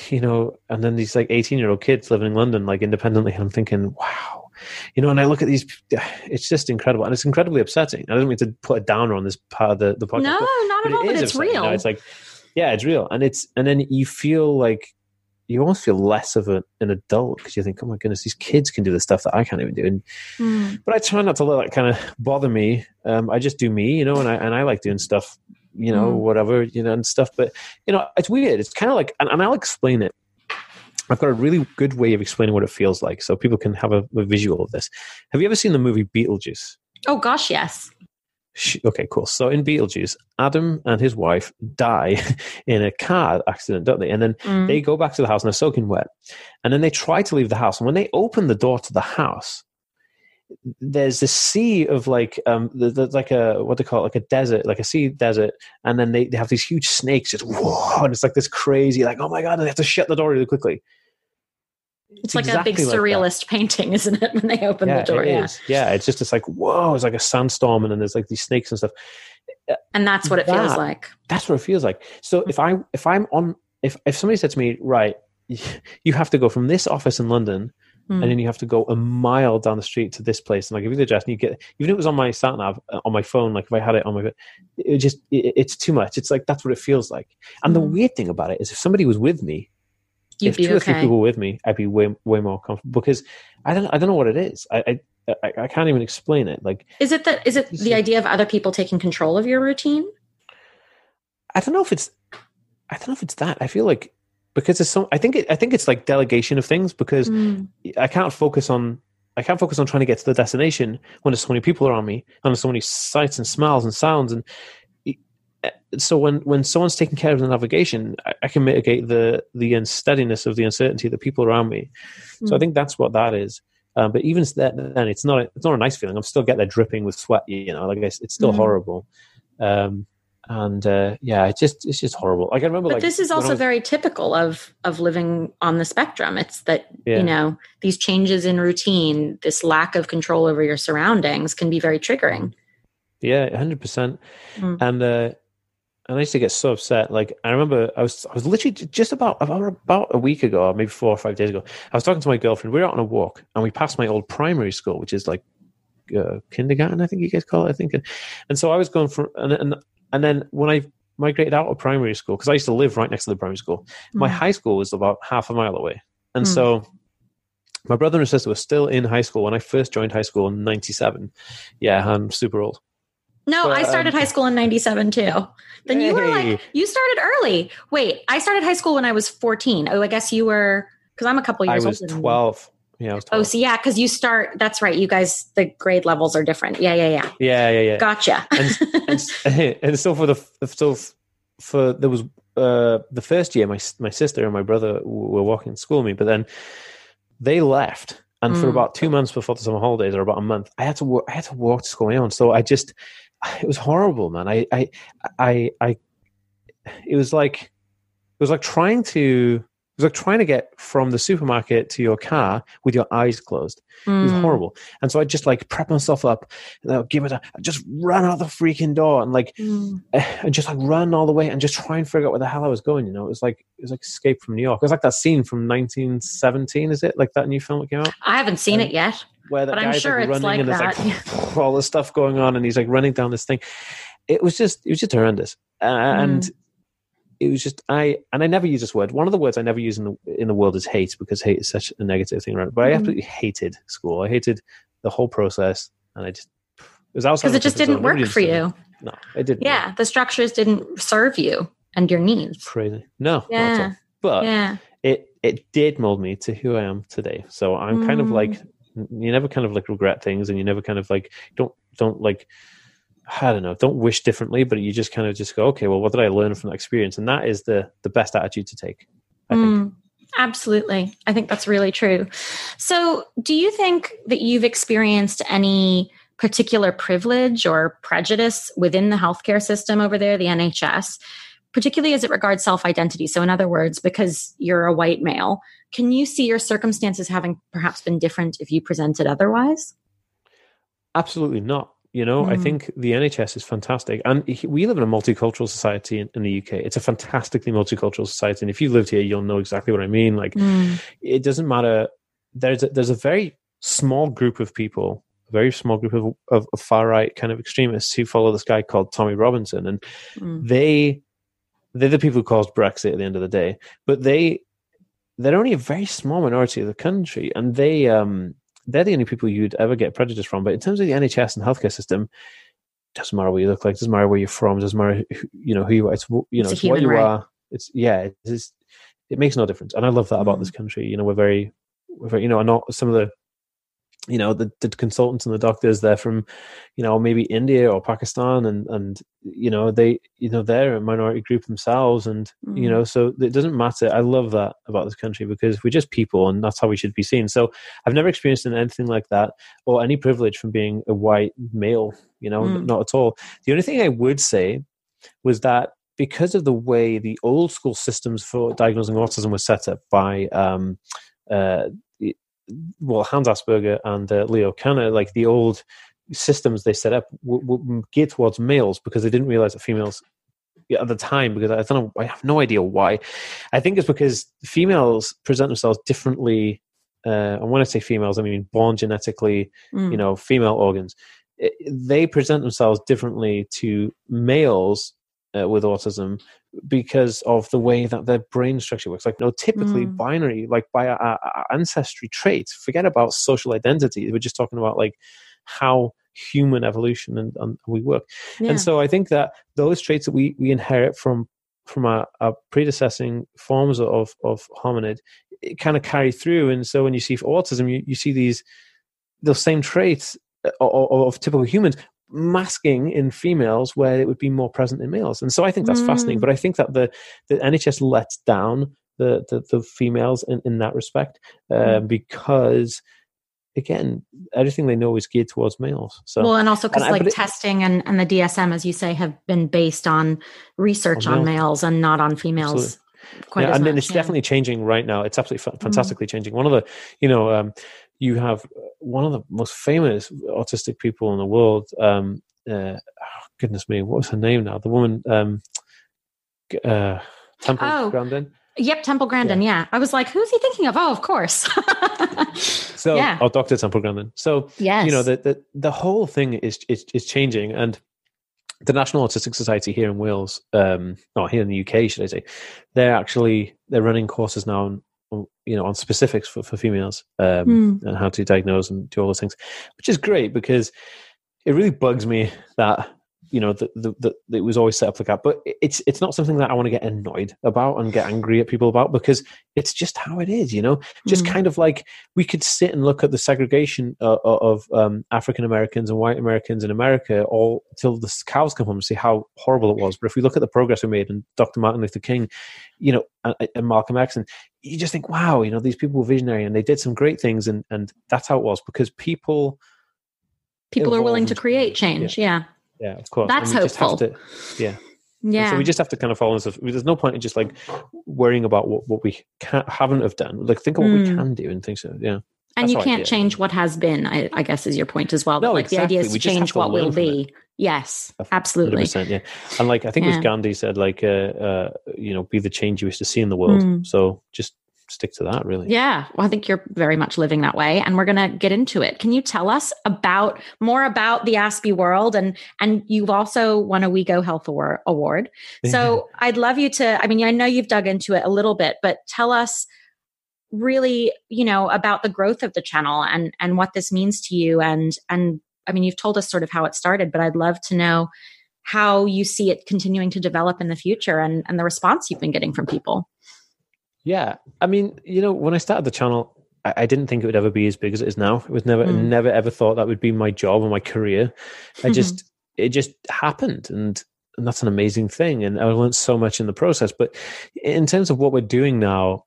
you know, and then these like eighteen year old kids living in London, like independently. And I'm thinking, wow, you know, and I look at these, it's just incredible. And it's incredibly upsetting. I don't mean to put a downer on this part of the, the podcast. No, but, not at all, but it's upsetting. Real. You know, it's like, yeah, it's real. And it's, and then you feel like you almost feel less of a, an adult because you think, oh my goodness, these kids can do the stuff that I can't even do. And, mm. but I try not to let that kind of bother me. Um, I just do me, you know, and I, and I like doing stuff, you know, mm. whatever, you know, and stuff, but you know, it's weird. It's kind of like, and, and I'll explain it. I've got a really good way of explaining what it feels like so people can have a, a visual of this. Have you ever seen the movie Beetlejuice? Oh gosh, yes. Okay, cool. So in Beetlejuice, Adam and his wife die in a car accident, don't they? And then mm. they go back to the house and they're soaking wet. And then they try to leave the house. And when they open the door to the house, there's this sea of like, um, there's like a, what they call it, like a desert, like a sea desert. And then they, they have these huge snakes just, whoa, and it's like this crazy, like, oh my God, and they have to shut the door really quickly. It's, it's like exactly a big surrealist like painting, isn't it? When they open yeah, the door. It yeah. Is. yeah. It's just, it's like, whoa, it's like a sandstorm. And then there's like these snakes and stuff. And that's what that, it feels like. That's what it feels like. So if I, if I'm on, if, if somebody said to me, right, you have to go from this office in London mm. and then you have to go a mile down the street to this place. And like, if you the address and you get, even if it was on my sat nav on my phone, like if I had it on my, it just, it, it's too much. It's like, that's what it feels like. And mm. the weird thing about it is if somebody was with me, You'd if two okay. or three people were with me, I'd be way way more comfortable because I don't I don't know what it is. I I, I can't even explain it. Like, is it that is it the idea of other people taking control of your routine? I don't know if it's I don't know if it's that. I feel like because it's so I think it, I think it's like delegation of things because mm. I can't focus on I can't focus on trying to get to the destination when there's so many people around me and there's so many sights and smells and sounds and. So when, when someone's taking care of the navigation, I, I can mitigate the the unsteadiness of the uncertainty of the people around me. So mm. I think that's what that is. Um, but even then, it's not a, it's not a nice feeling. I'm still get there dripping with sweat. You know, like it's, it's still mm. horrible. Um, and uh, yeah, it's just it's just horrible. Like I remember, but like, this is also was, very typical of of living on the spectrum. It's that yeah. you know these changes in routine, this lack of control over your surroundings, can be very triggering. Yeah, one hundred percent. Mm. And uh, And I used to get so upset. Like I remember, I was I was literally just about about a week ago, or maybe four or five days ago. I was talking to my girlfriend. We were out on a walk, and we passed my old primary school, which is like uh, kindergarten, I think you guys call it. I think. And so I was going for, and and, and then when I migrated out of primary school, because I used to live right next to the primary school, mm. my high school was about half a mile away, and mm. so. My brother and sister were still in high school when I first joined high school in ninety-seven. Yeah, I'm super old. No, but, I started um, high school in ninety-seven too. Then hey. You were like, you started early. Wait, I started high school when I was fourteen. Oh, I guess you were, because I'm a couple years older. I was older twelve. Yeah, I was twelve. Oh, so yeah, because you start, that's right. You guys, the grade levels are different. Yeah, yeah, yeah. Yeah, yeah, yeah. Gotcha. And, and, and so for the, so for, there was uh, the first year, my my sister and my brother were walking to school with me, but then they left. And mm. for about two months before the summer holidays or about a month, I had to work, I had to walk to school on my own. So I just, it was horrible, man. I, I, I, I, it was like, it was like trying to, it was like trying to get from the supermarket to your car with your eyes closed. Mm. It was horrible. And so I just like prep myself up and I'll give it a, I just ran out the freaking door and like, mm. and just like run all the way and just try and figure out where the hell I was going. You know, it was like, it was like Escape from New York. It was like that scene from nineteen seventeen. Is it like that new film that came out? I haven't seen um, it yet. where that guy's sure like running like and there's like all this stuff going on and he's like running down this thing. It was just, it was just horrendous. Uh, mm. And it was just, I, and I never use this word. One of the words I never use in the, in the world is hate, because hate is such a negative thing around it. But mm. I absolutely hated school. I hated the whole process. And I just, it was outside. Because it just didn't work for you. No, it didn't. Yeah. Work. The structures didn't serve you and your needs. Crazy. No. Yeah. Not at all. But yeah. it, it did mold me to who I am today. So I'm mm. kind of like, you never kind of like regret things, and you never kind of like, don't, don't like, I don't know, don't wish differently, but you just kind of just go, okay, well, what did I learn from that experience? And that is the the best attitude to take, I mm, think. Absolutely. I think that's really true. So do you think that you've experienced any particular privilege or prejudice within the healthcare system over there, the N H S, particularly as it regards self-identity? So in other words, because you're a white male, can you see your circumstances having perhaps been different if you presented otherwise? Absolutely not. You know, mm. I think the N H S is fantastic. And we live in a multicultural society in, in the U K. It's a fantastically multicultural society. And if you lived here, you'll know exactly what I mean. Like, mm. it doesn't matter. There's a, there's a very small group of people, a very small group of, of, of far-right kind of extremists who follow this guy called Tommy Robinson. And mm. they, they're the people who caused Brexit at the end of the day. But they, they're only a very small minority of the country. And they... um. They're the only people you'd ever get prejudice from. But in terms of the N H S and healthcare system, doesn't matter what you look like, doesn't matter where you're from, doesn't matter who, you know who you are. It's you know it's it's what you right. are. It's yeah. It's it makes no difference, and I love that about mm. this country. You know, we're very, we're very, you know, not some of the, you know, the, the consultants and the doctors. They're from, you know, maybe India or Pakistan, and and you know they, you know, they're a minority group themselves, and mm. you know, so it doesn't matter. I love that about this country, because we're just people, and that's how we should be seen. So I've never experienced anything like that, or any privilege from being a white male. You know, mm. not at all. The only thing I would say was that because of the way the old school systems for diagnosing autism were set up by, um, uh, well, Hans Asperger and uh, Leo Kanner, like the old systems they set up w- w- geared towards males, because they didn't realize that females at the time, because I don't know, I have no idea why. I think it's because females present themselves differently. Uh, and when I say females, I mean born genetically, mm. you know, female organs. It, they present themselves differently to males uh, with autism, because of the way that their brain structure works. Like, no, typically mm. binary, like by our, our ancestry traits, forget about social identity. We're just talking about like how human evolution and, and we work. Yeah. And so I think that those traits that we, we inherit from, from our, our predecessing forms of, of hominid, it kind of carry through. And so when you see for autism, you, you see these, those same traits of, of typical humans masking in females where it would be more present in males. And so I think that's mm. fascinating. But I think that the, the N H S lets down the, the, the females in, in that respect uh, mm. because, again, everything they know is geared towards males. So well, and also because like I, testing it, and, and the D S M, as you say, have been based on research on, on males. males and not on females. Absolutely. Quite yeah, as and much, it's yeah. definitely changing right now. It's absolutely fa- fantastically mm. changing. One of the, you know, um, you have one of the most famous autistic people in the world. Um, uh, oh, goodness me, what was her name now? The woman, um, uh, Temple oh, Grandin. Yep, Temple Grandin. Yeah. yeah, I was like, who's he thinking of? Oh, of course. so, yeah. oh, Doctor Temple Grandin. So, yes. you know, the the the whole thing is is, is changing. And the National Autistic Society here in Wales, um, or here in the U K, should I say, they're actually they're running courses now on, on you know on specifics for, for females um, mm. and how to diagnose and do all those things, which is great, because it really bugs me that you know that the, the, the, it was always set up like that. But it's it's not something that I want to get annoyed about and get angry at people about, because it's just how it is. You know, just mm. kind of like we could sit and look at the segregation of, of um, African Americans and white Americans in America all till the cows come home and see how horrible it was. But if we look at the progress we made, and Doctor Martin Luther King, you know, and, and Malcolm X, and you just think, wow, you know, these people were visionary and they did some great things, and and that's how it was, because people people evolved. Are willing to create change. Yeah. yeah. Yeah, of course. That's hopeful. To, yeah. Yeah. And so we just have to kind of follow this. There's no point in just like worrying about what, what we can't, haven't have done. Like think of what mm. we can do and things. So, yeah. And That's you can't change what has been, I, I guess is your point as well. No, but, like exactly. the idea is to change what will be. It. Yes, absolutely. Yeah. And like, I think yeah. it was Gandhi said, like, uh, uh, you know, be the change you wish to see in the world. Mm. So just stick to that, really. Yeah. Well, I think you're very much living that way, and we're going to get into it. Can you tell us about more about the Aspie World? And, and you've also won a WeGo Health Award. Yeah. So I'd love you to, I mean, I know you've dug into it a little bit, but tell us really, you know, about the growth of the channel and, and what this means to you. And, and I mean, you've told us sort of how it started, but I'd love to know how you see it continuing to develop in the future and, and the response you've been getting from people. Yeah. I mean, you know, when I started the channel, I, I didn't think it would ever be as big as it is now. It was never, mm. I never, ever thought that would be my job or my career. I just, mm-hmm. it just happened. And, and that's an amazing thing. And I learned so much in the process. But in terms of what we're doing now,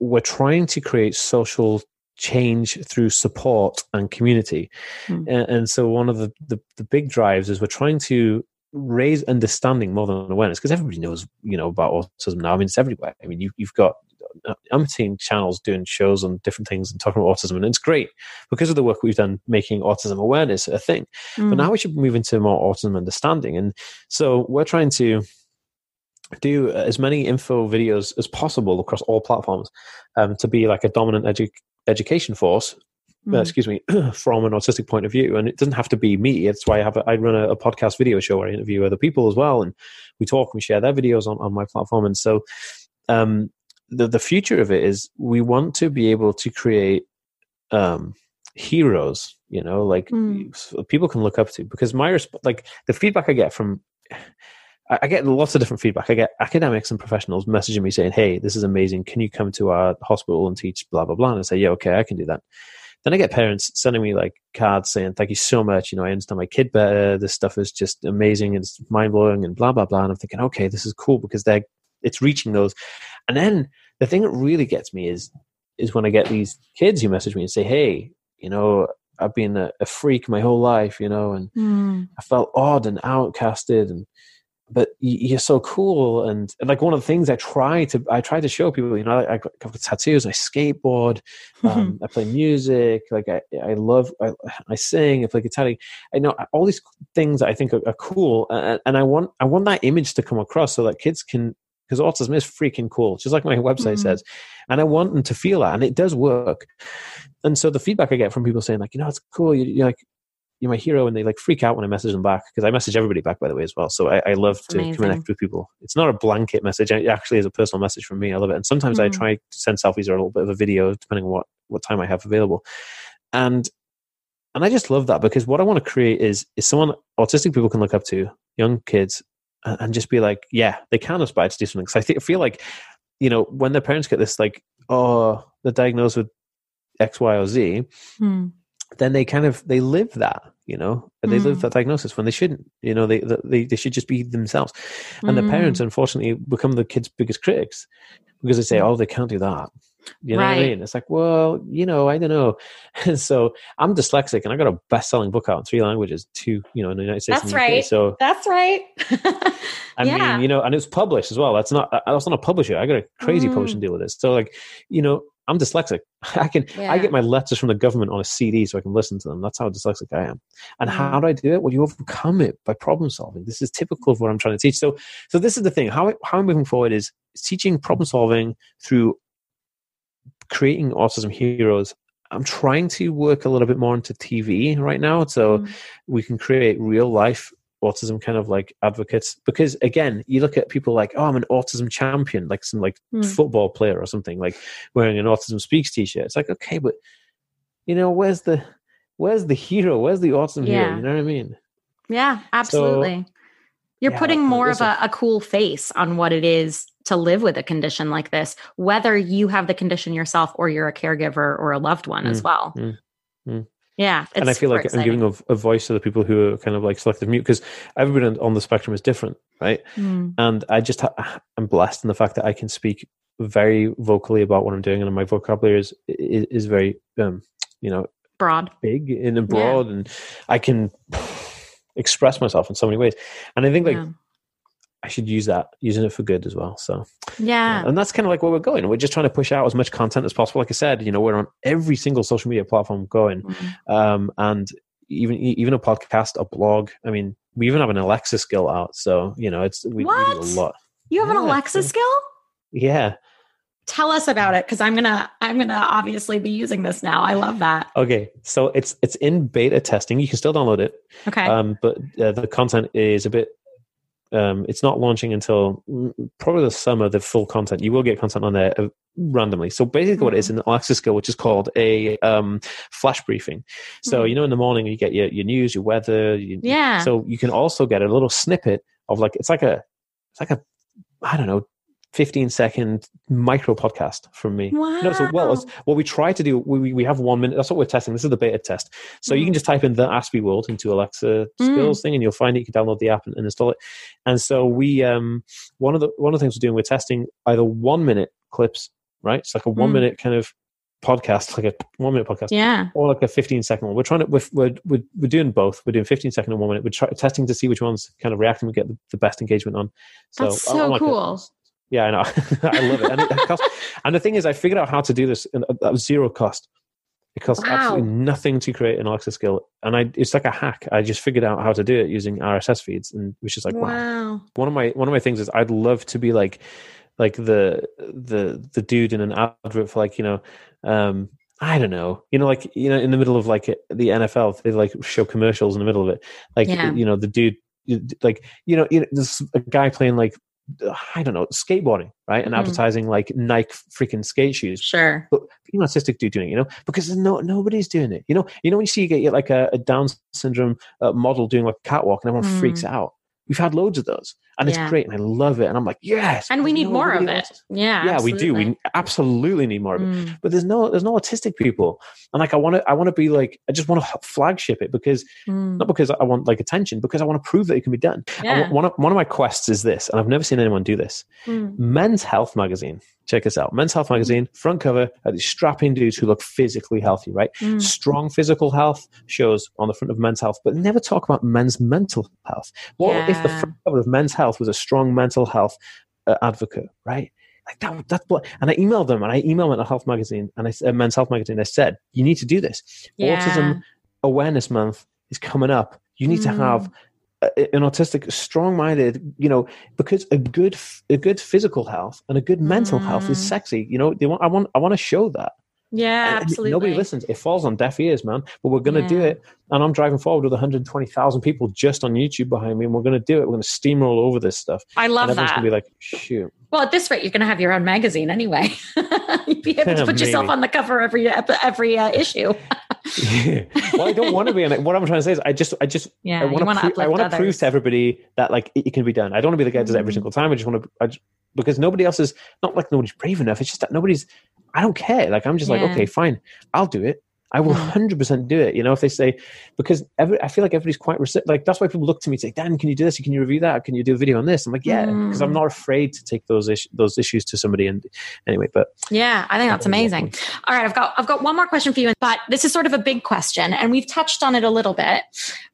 we're trying to create social change through support and community. Mm. And, and so one of the, the, the big drives is we're trying to raise understanding more than awareness, because everybody knows, you know, about autism now. I mean, it's everywhere. I mean, you, you've got umpteen channels doing shows on different things and talking about autism, and it's great because of the work we've done making autism awareness a thing. Mm. But now we should move into more autism understanding. And so we're trying to do as many info videos as possible across all platforms um, to be like a dominant edu- education force. Mm. Uh, excuse me, from an autistic point of view. And it doesn't have to be me. That's why I have a, I run a, a podcast video show where I interview other people as well. And we talk, we share their videos on, on my platform. And so um, the, the future of it is we want to be able to create um, heroes, you know, like mm. so people can look up to, because my, resp- like the feedback I get from, I get lots of different feedback. I get academics and professionals messaging me saying, hey, this is amazing. Can you come to our hospital and teach blah, blah, blah? And I say, yeah, okay, I can do that. Then I get parents sending me like cards saying, thank you so much. You know, I understand my kid better. This stuff is just amazing. And it's mind blowing and blah, blah, blah. And I'm thinking, okay, this is cool, because they're, it's reaching those. And then the thing that really gets me is, is when I get these kids who message me and say, hey, you know, I've been a, a freak my whole life, you know, and mm. I felt odd and outcasted, and, but you're so cool. And, and like one of the things I try to, I try to show people, you know, I, I got tattoos, I skateboard, um, I play music. Like I, I love, I, I sing, I play guitar. I know all these things that I think are, are cool. And, and I want, I want that image to come across so that kids can, because autism is freaking cool, just like my website mm-hmm. says. And I want them to feel that, and it does work. And so the feedback I get from people saying like, you know, it's cool. You're, you're like, you're my hero, and they like freak out when I message them back, because I message everybody back, by the way, as well. So I, I love That's to amazing. Connect with people. It's not a blanket message. It actually is a personal message from me. I love it. And sometimes mm-hmm. I try to send selfies or a little bit of a video, depending on what, what time I have available. And, and I just love that, because what I want to create is, is someone autistic people can look up to, young kids, and, and just be like, yeah, they can aspire to do something. Cause I th- feel like, you know, when their parents get this, like, oh, they're diagnosed with X, Y, or Z. Mm. Then they kind of, they live that, you know, they mm. live that diagnosis when they shouldn't, you know, they, they, they should just be themselves. And mm. the parents, unfortunately, become the kids' biggest critics, because they say, oh, they can't do that. You know right. what I mean? It's like, well, you know, I don't know. And so I'm dyslexic, and I got a best-selling book out in three languages, two, you know, in the United States. That's right. U K, so that's right. I yeah. mean, you know, and it was published as well. That's not, I was not a publisher. I got a crazy mm. publishing deal with this. So like, you know, I'm dyslexic. I can, yeah. I get my letters from the government on a C D so I can listen to them. That's how dyslexic I am. And mm. how do I do it? Well, you overcome it by problem solving. This is typical of what I'm trying to teach. So, so this is the thing, how, how I'm moving forward is teaching problem solving through creating autism heroes. I'm trying to work a little bit more into T V right now. So mm. we can create real life autism kind of like advocates, because again, you look at people like, oh, I'm an autism champion, like some like mm. football player or something, like wearing an Autism Speaks t-shirt. It's like, okay, but you know, where's the where's the hero? Where's the autism yeah. hero? You know what I mean? Yeah, absolutely. So, You're yeah, putting more of a, a cool face on what it is to live with a condition like this, whether you have the condition yourself or you're a caregiver or a loved one mm, as well. Mm, mm. Yeah. And I feel like exciting. I'm giving a, a voice to the people who are kind of like selective mute, because everyone on the spectrum is different. Right. Mm. And I just, ha- I'm blessed in the fact that I can speak very vocally about what I'm doing. And my vocabulary is, is, is very, um, you know, broad, big and broad. Yeah. And I can express myself in so many ways. And I think like, yeah. I should use that, using it for good as well. So yeah. yeah. And that's kind of like where we're going. We're just trying to push out as much content as possible. Like I said, you know, we're on every single social media platform going. Mm-hmm. Um, and even, even a podcast, a blog. I mean, we even have an Alexa skill out. So, you know, it's, we, we do a lot. You have yeah, an Alexa so, skill? Yeah. Tell us about it, because I'm gonna I'm gonna obviously be using this now. I love that. Okay, so it's it's in beta testing. You can still download it. Okay, um, but uh, the content is a bit. Um, it's not launching until probably the summer. The full content, you will get content on there randomly. So basically, mm-hmm. what it is in Alexa skill, which is called a um, flash briefing. So mm-hmm. you know, in the morning you get your your news, your weather. Your, yeah. So you can also get a little snippet of like it's like a it's like a I don't know. fifteen second micro podcast from me. Wow. No, so well, it's, what we try to do, we we have one minute. That's what we're testing. This is the beta test. So mm. you can just type in the Aspie World into Alexa skills mm. thing, and you'll find it. You can download the app and, and install it. And so we, um, one of the one of the things we're doing, we're testing either one minute clips, right? It's like a one mm. minute kind of podcast, like a one minute podcast, yeah, or like a fifteen second one. We're trying to, we're we're we're, we're doing both. We're doing fifteen second and one minute. We're try, testing to see which one's kind of reacting. We get the, the best engagement on. So, that's so I, I like cool. It. Yeah, I know. I love it. And, it costs, and the thing is, I figured out how to do this at zero cost. It costs wow. absolutely nothing to create an Alexa skill. And I, it's like a hack. I just figured out how to do it using R S S feeds, and which is like, wow. wow. One of my one of my things is I'd love to be like like the the the dude in an advert for like, you know, um, I don't know, you know, like, you know, in the middle of like the N F L, they like show commercials in the middle of it. Like, yeah. you know, the dude, like, you know, you know, there's a guy playing like, I don't know, skateboarding, right? And mm-hmm. advertising like Nike freaking skate shoes. Sure. But being an autistic dude doing it, you know, because no nobody's doing it. You know, you know when you see you get like a, a Down syndrome uh, model doing like a catwalk, and everyone mm. freaks out. We've had loads of those, and yeah. it's great, and I love it. And I'm like, yes. And we need no more of it. Else. Yeah. Yeah, absolutely. we do. We absolutely need more of mm. it. But there's no, there's no autistic people, and like I want to, I want to be like, I just want to flagship it because mm. not because I want like attention, because I want to prove that it can be done. Yeah. I, one of one of my quests is this, and I've never seen anyone do this. Mm. Men's Health magazine. Check us out. Men's Health magazine, front cover, are these strapping dudes who look physically healthy, right? Mm. Strong physical health shows on the front of Men's Health, but never talk about men's mental health. What yeah. if the front cover of Men's Health was a strong mental health uh, advocate, right? Like that, that's what, and I emailed them, and I emailed Men's Health magazine, and I uh, Men's Health magazine. I said, you need to do this. Yeah. Autism Awareness Month is coming up. You need mm. to have an autistic, strong-minded, you know, because a good, a good physical health and a good mental mm. health is sexy. You know, they want, I want, I want to show that. Yeah, and, absolutely. And nobody listens. It falls on deaf ears, man. But we're going to yeah. do it. And I'm driving forward with one hundred twenty thousand people just on YouTube behind me. And we're going to do it. We're going to steamroll over this stuff. I love and that. Everyone's going to be like, shoot. Well, at this rate, you're going to have your own magazine anyway. You'd be able to put yourself on the cover every every uh, issue. yeah. Well, I don't want to be on it. What I'm trying to say is, I just, I just, yeah, I want to, pro- I want to prove to everybody that like it, it can be done. I don't want to be the guy who does it every single time. I just want to, I just, because nobody else is not like nobody's brave enough. It's just that nobody's. I don't care. Like I'm just yeah. like, okay, fine, I'll do it. I will one hundred percent do it. You know, if they say, because every, I feel like everybody's quite, rec- like that's why people look to me and say, Dan, can you do this? Can you review that? Can you do a video on this? I'm like, yeah, because mm. I'm not afraid to take those issues, those issues to somebody. And anyway, but yeah, I think that's amazing. All right. I've got, I've got one more question for you, but this is sort of a big question and we've touched on it a little bit,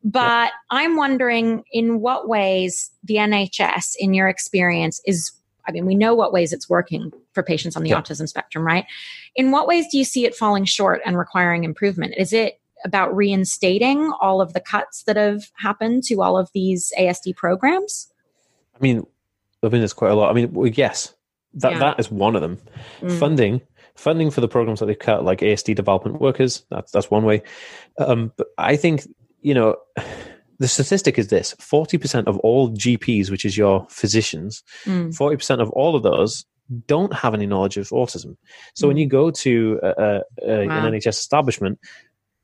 but yeah. I'm wondering in what ways the N H S in your experience is, I mean, we know what ways it's working for patients on the yeah. autism spectrum, right? In what ways do you see it falling short and requiring improvement? Is it about reinstating all of the cuts that have happened to all of these A S D programs? I mean, I mean, there's quite a lot. I mean, well, yes, that yeah. that is one of them. Mm. Funding, funding for the programs that they've cut, like A S D development workers, that's, that's one way. Um, but I think, you know... The statistic is this, forty percent of all G Ps, which is your physicians, mm. forty percent of all of those don't have any knowledge of autism. So mm. when you go to a, a, a, wow. an N H S establishment,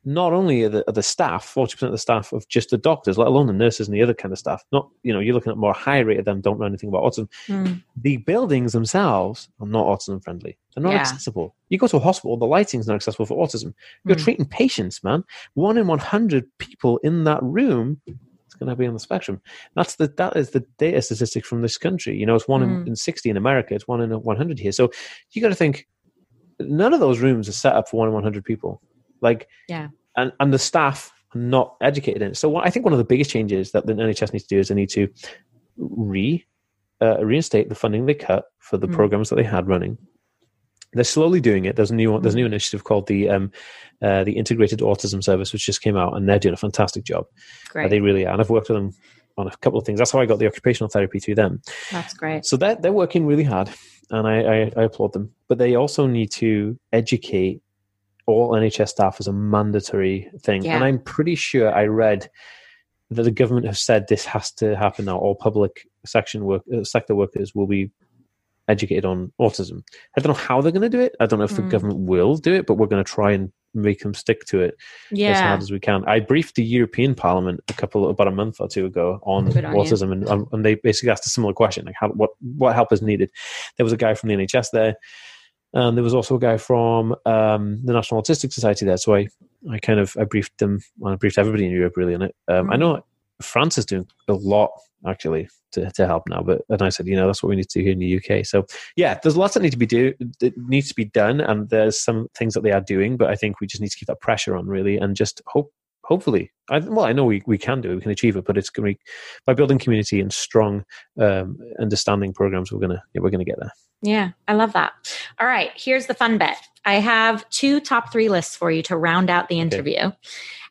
not only are the, are the staff, forty percent of the staff of just the doctors, let alone the nurses and the other kind of staff, not, you know, you're looking at more high rate of them don't know anything about autism. Mm. The buildings themselves are not autism friendly. They're not yeah. accessible. You go to a hospital, the lighting's not accessible for autism. You're mm. treating patients, man. One in one hundred people in that room is going to be on the spectrum. That's the, that is the data statistic from this country. You know, it's one mm. in, in sixty in America. It's one in one hundred here. So you got to think none of those rooms are set up for one in one hundred people. Like, yeah. and, and the staff are not educated in it. So what, I think one of the biggest changes that the N H S needs to do is they need to re uh, reinstate the funding they cut for the mm. programs that they had running. They're slowly doing it. There's a new, mm. there's a new initiative called the um, uh, the Integrated Autism Service, which just came out, and they're doing a fantastic job. Great. Uh, they really are. And I've worked with them on a couple of things. That's how I got the occupational therapy through them. That's great. So they're, they're working really hard. and I, I, I applaud them. But they also need to educate all N H S staff as a mandatory thing. Yeah. And I'm pretty sure I read that the government have said this has to happen now. All public section work, uh, sector workers will be educated on autism. I don't know how they're going to do it. I don't know if mm. the government will do it, but we're going to try and make them stick to it yeah. as hard as we can. I briefed the European Parliament a couple about a month or two ago on autism, on and, and they basically asked a similar question, like how, what what help is needed. There was a guy from the N H S there, and there was also a guy from um, the National Autistic Society there. So I, I kind of I briefed them, well, I briefed everybody in Europe really on it. Um, mm. I know France is doing a lot actually to, to help now, but and I said, you know, that's what we need to do here in the U K. So yeah, there's lots that need to be do that needs to be done, and there's some things that they are doing, but I think we just need to keep that pressure on really, and just hope hopefully I, well I know we, we can do it, we can achieve it, but it's going to be by building community and strong um, understanding programs. We're gonna yeah, we're gonna get there. Yeah, I love that. All right, here's the fun bit. I have two top three lists for you to round out the interview. Okay.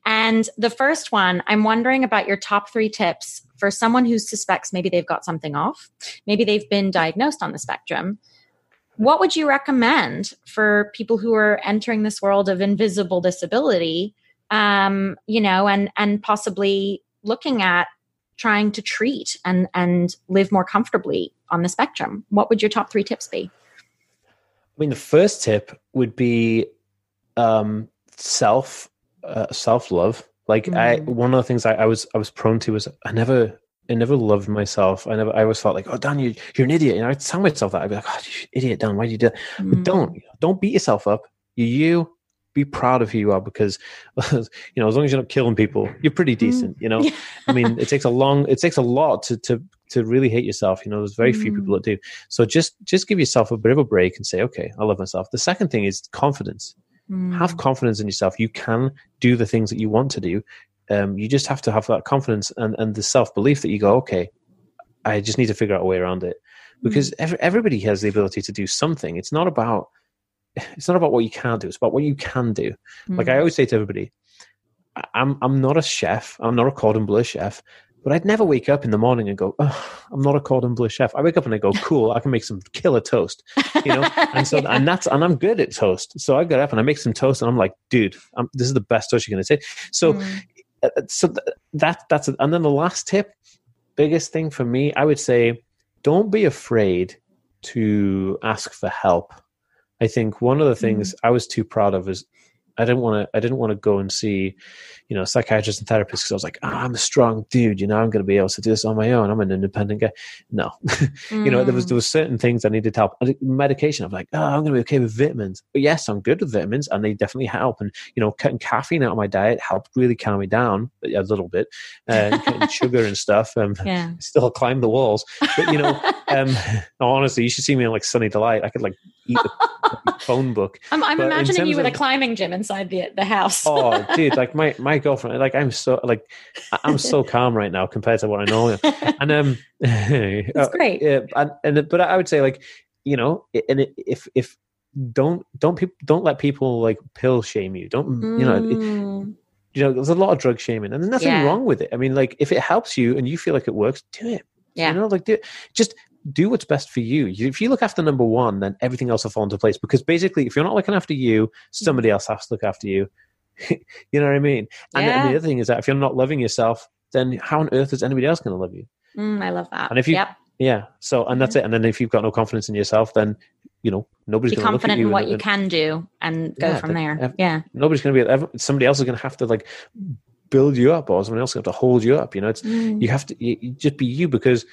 And the first one, I'm wondering about your top three tips for someone who suspects maybe they've got something off, maybe they've been diagnosed on the spectrum. What would you recommend for people who are entering this world of invisible disability, um, you know, and and possibly looking at trying to treat and, and live more comfortably on the spectrum? What would your top three tips be? I mean, the first tip would be um, self Uh, self-love. Like mm. I, one of the things I, I was, I was prone to was I never, I never loved myself. I never, I always felt like, oh, Dan, you, you're an idiot. You know, I'd tell myself that. I'd be like, oh, you idiot, Dan, why do you do that? Mm. But don't, don't beat yourself up. You, you be proud of who you are, because, you know, as long as you're not killing people, you're pretty decent. Mm. You know, I mean, it takes a long, it takes a lot to, to, to really hate yourself. You know, there's very mm. few people that do. So just, just give yourself a bit of a break and say, okay, I love myself. The second thing is confidence. Have confidence in yourself. You can do the things that you want to do. Um, you just have to have that confidence and, and the self-belief that you go, okay, I just need to figure out a way around it, because every, everybody has the ability to do something. It's not about, it's not about what you can't do. It's about what you can do. Mm-hmm. Like I always say to everybody, I'm, I'm not a chef. I'm not a cordon bleu chef. But I'd never wake up in the morning and go, oh, I'm not a cordon bleu chef. I wake up and I go, cool, I can make some killer toast, you know? And so, yeah. and that's, and I'm good at toast. So I got up and I make some toast and I'm like, dude, I'm, this is the best toast you're going to take. So, mm. uh, so th- that, that's, a, and then the last tip, biggest thing for me, I would say, don't be afraid to ask for help. I think one of the things mm. I was too proud of is, I didn't want to, I didn't want to go and see, you know, psychiatrists and therapists, because I was like, oh, I'm a strong dude, you know, I'm going to be able to do this on my own. I'm an independent guy. No, mm. you know, there was, there was certain things I needed help. Medication. I'm like, oh, I'm going to be okay with vitamins. But yes, I'm good with vitamins and they definitely help. And, you know, cutting caffeine out of my diet helped really calm me down a little bit, uh, cutting sugar and stuff. Um, yeah. Still climb the walls, but you know, um, honestly, you should see me on like Sunny Delight. I could like eat a phone book. I'm, I'm imagining you with a climbing gym and inside the the house. Oh dude, like my my girlfriend, like i'm so like i'm so calm right now compared to what I know. And um it's great. Yeah, and, and but I would say, like, you know, and if if don't don't people don't let people like pill shame you. Don't mm. you know it, you know there's a lot of drug shaming and there's nothing yeah. wrong with it. I mean, like, if it helps you and you feel like it works, do it. Yeah, you know, like, do it. Just do what's best for you. If you look after number one, then everything else will fall into place, because basically if you're not looking after you, somebody else has to look after you. You know what I mean? And, yeah. and the other thing is that if you're not loving yourself, then how on earth is anybody else going to love you? Mm, I love that. And if you, yep. yeah. So, and that's mm-hmm. it. And then if you've got no confidence in yourself, then, you know, nobody's going to be confident in what and, you can do and go yeah, from there. Ev- yeah. Nobody's going to be, somebody else is going to have to like build you up, or someone else going to have to hold you up. You know, it's, mm. you have to you, you just be you, because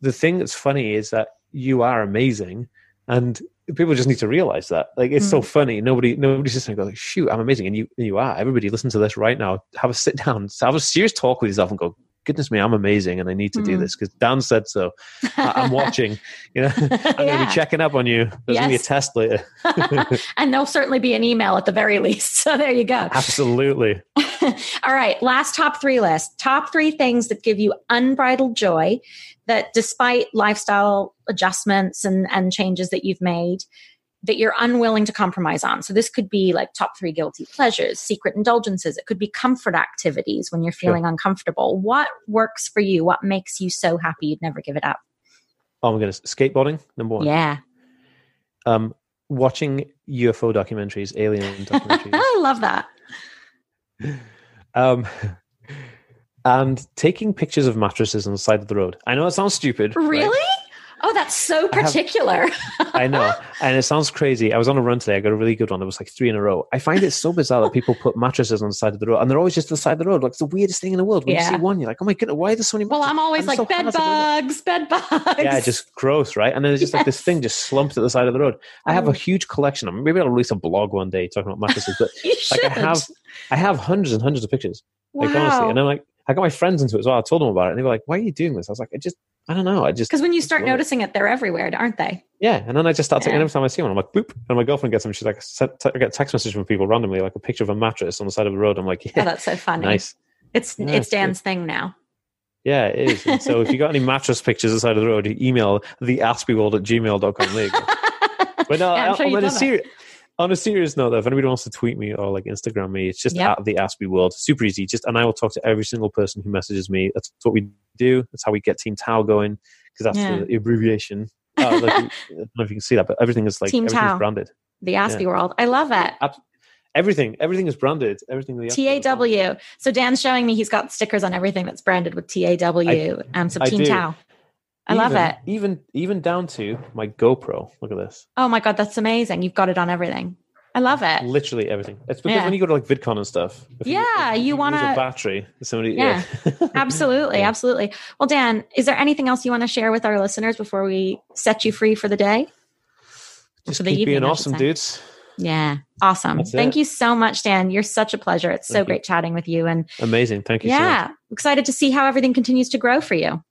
the thing that's funny is that you are amazing, and people just need to realize that. Like, it's mm. so funny. Nobody, nobody's just going to go, shoot, I'm amazing. And you, and you are. Everybody listen to this right now. Have a sit down, have a serious talk with yourself and go, goodness me, I'm amazing. And I need to mm. do this because Dan said so. I, I'm watching, you know, I'm yeah. going to be checking up on you. There's yes. going to be a test later. And there'll certainly be an email at the very least. So there you go. Absolutely. All right. Last top three list. Top three things that give you unbridled joy, that despite lifestyle adjustments and, and changes that you've made, that you're unwilling to compromise on. So this could be like top three guilty pleasures, secret indulgences. It could be comfort activities when you're feeling sure. uncomfortable. What works for you? What makes you so happy you'd never give it up? Oh my goodness. Skateboarding, number one. Yeah. um, watching U F O documentaries, alien documentaries. I love that. Um, and taking pictures of mattresses on the side of the road. I know it sounds stupid. Really? Right? Oh, that's so particular. I, have, I know. And it sounds crazy. I was on a run today. I got a really good one. It was like three in a row. I find it so bizarre that people put mattresses on the side of the road, and they're always just to the side of the road. Like, it's the weirdest thing in the world. When yeah. you see one, you're like, oh my goodness, why are there so many mattresses? Well, I'm always I'm like, so bed bugs, bed bugs. Yeah, just gross, right? And then there's just yes. like this thing just slumped at the side of the road. I have a huge collection. Maybe I'll release a blog one day talking about mattresses. But you like, I have, I have hundreds and hundreds of pictures. Wow. Like, honestly. And I'm like, I got my friends into it as well. I told them about it, and they were like, why are you doing this? I was like, I just, I don't know. I just. Because when you start noticing it, they're everywhere, aren't they? Yeah. And then I just start taking yeah. every time I see one, I'm like, boop. And my girlfriend gets them. She's like, I get text messages from people randomly, like a picture of a mattress on the side of the road. I'm like, yeah. Oh, that's so funny. Nice. It's, yeah, it's Dan's good. Thing now. Yeah, it is. And so if you got any mattress pictures on the side of the road, you email the aspie world at gmail dot com. There you go. But no, yeah, I'm sure you'd love it. On a serious note, though, if anybody wants to tweet me or like Instagram me, it's just yep. at The Aspie World. Super easy. Just and I will talk to every single person who messages me. That's what we do. That's how we get Team Tau going, because that's yeah. the abbreviation. Oh, like, I don't know if you can see that, but everything is like Team everything's Tau. Branded. The Aspie yeah. World. I love it. Everything. Everything is branded. Everything. The T A W. So Dan's showing me he's got stickers on everything that's branded with T A W. I, um, so Team Tau. I even, love it. Even even down to my GoPro. Look at this. Oh my God, that's amazing. You've got it on everything. I love it. Literally everything. It's because yeah. when you go to like VidCon and stuff. If yeah, you, you, you want to... battery. Somebody, yeah, yeah. absolutely, yeah. absolutely. Well, Dan, is there anything else you want to share with our listeners before we set you free for the day? Just for the keep evening, being awesome, dudes. Yeah, awesome. That's Thank it. You so much, Dan. You're such a pleasure. It's Thank so you. Great chatting with you. And amazing. Thank you yeah, so much. Excited to see how everything continues to grow for you.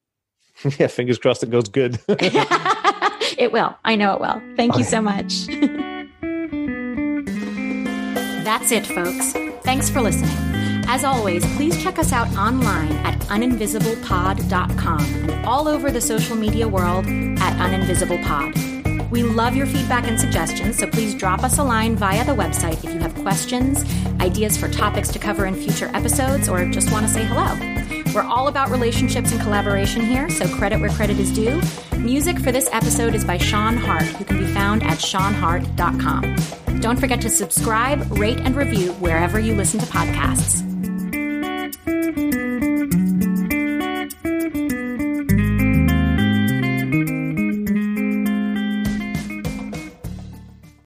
Yeah, fingers crossed it goes good. It will. I know it will. Thank Bye. You so much. That's it, folks. Thanks for listening. As always, please check us out online at uninvisiblepod dot com and all over the social media world at uninvisiblepod. We love your feedback and suggestions, so please drop us a line via the website if you have questions, ideas for topics to cover in future episodes, or just want to say hello. We're all about relationships and collaboration here, so credit where credit is due. Music for this episode is by Sean Hart, who can be found at sean hart dot com. Don't forget to subscribe, rate, and review wherever you listen to podcasts.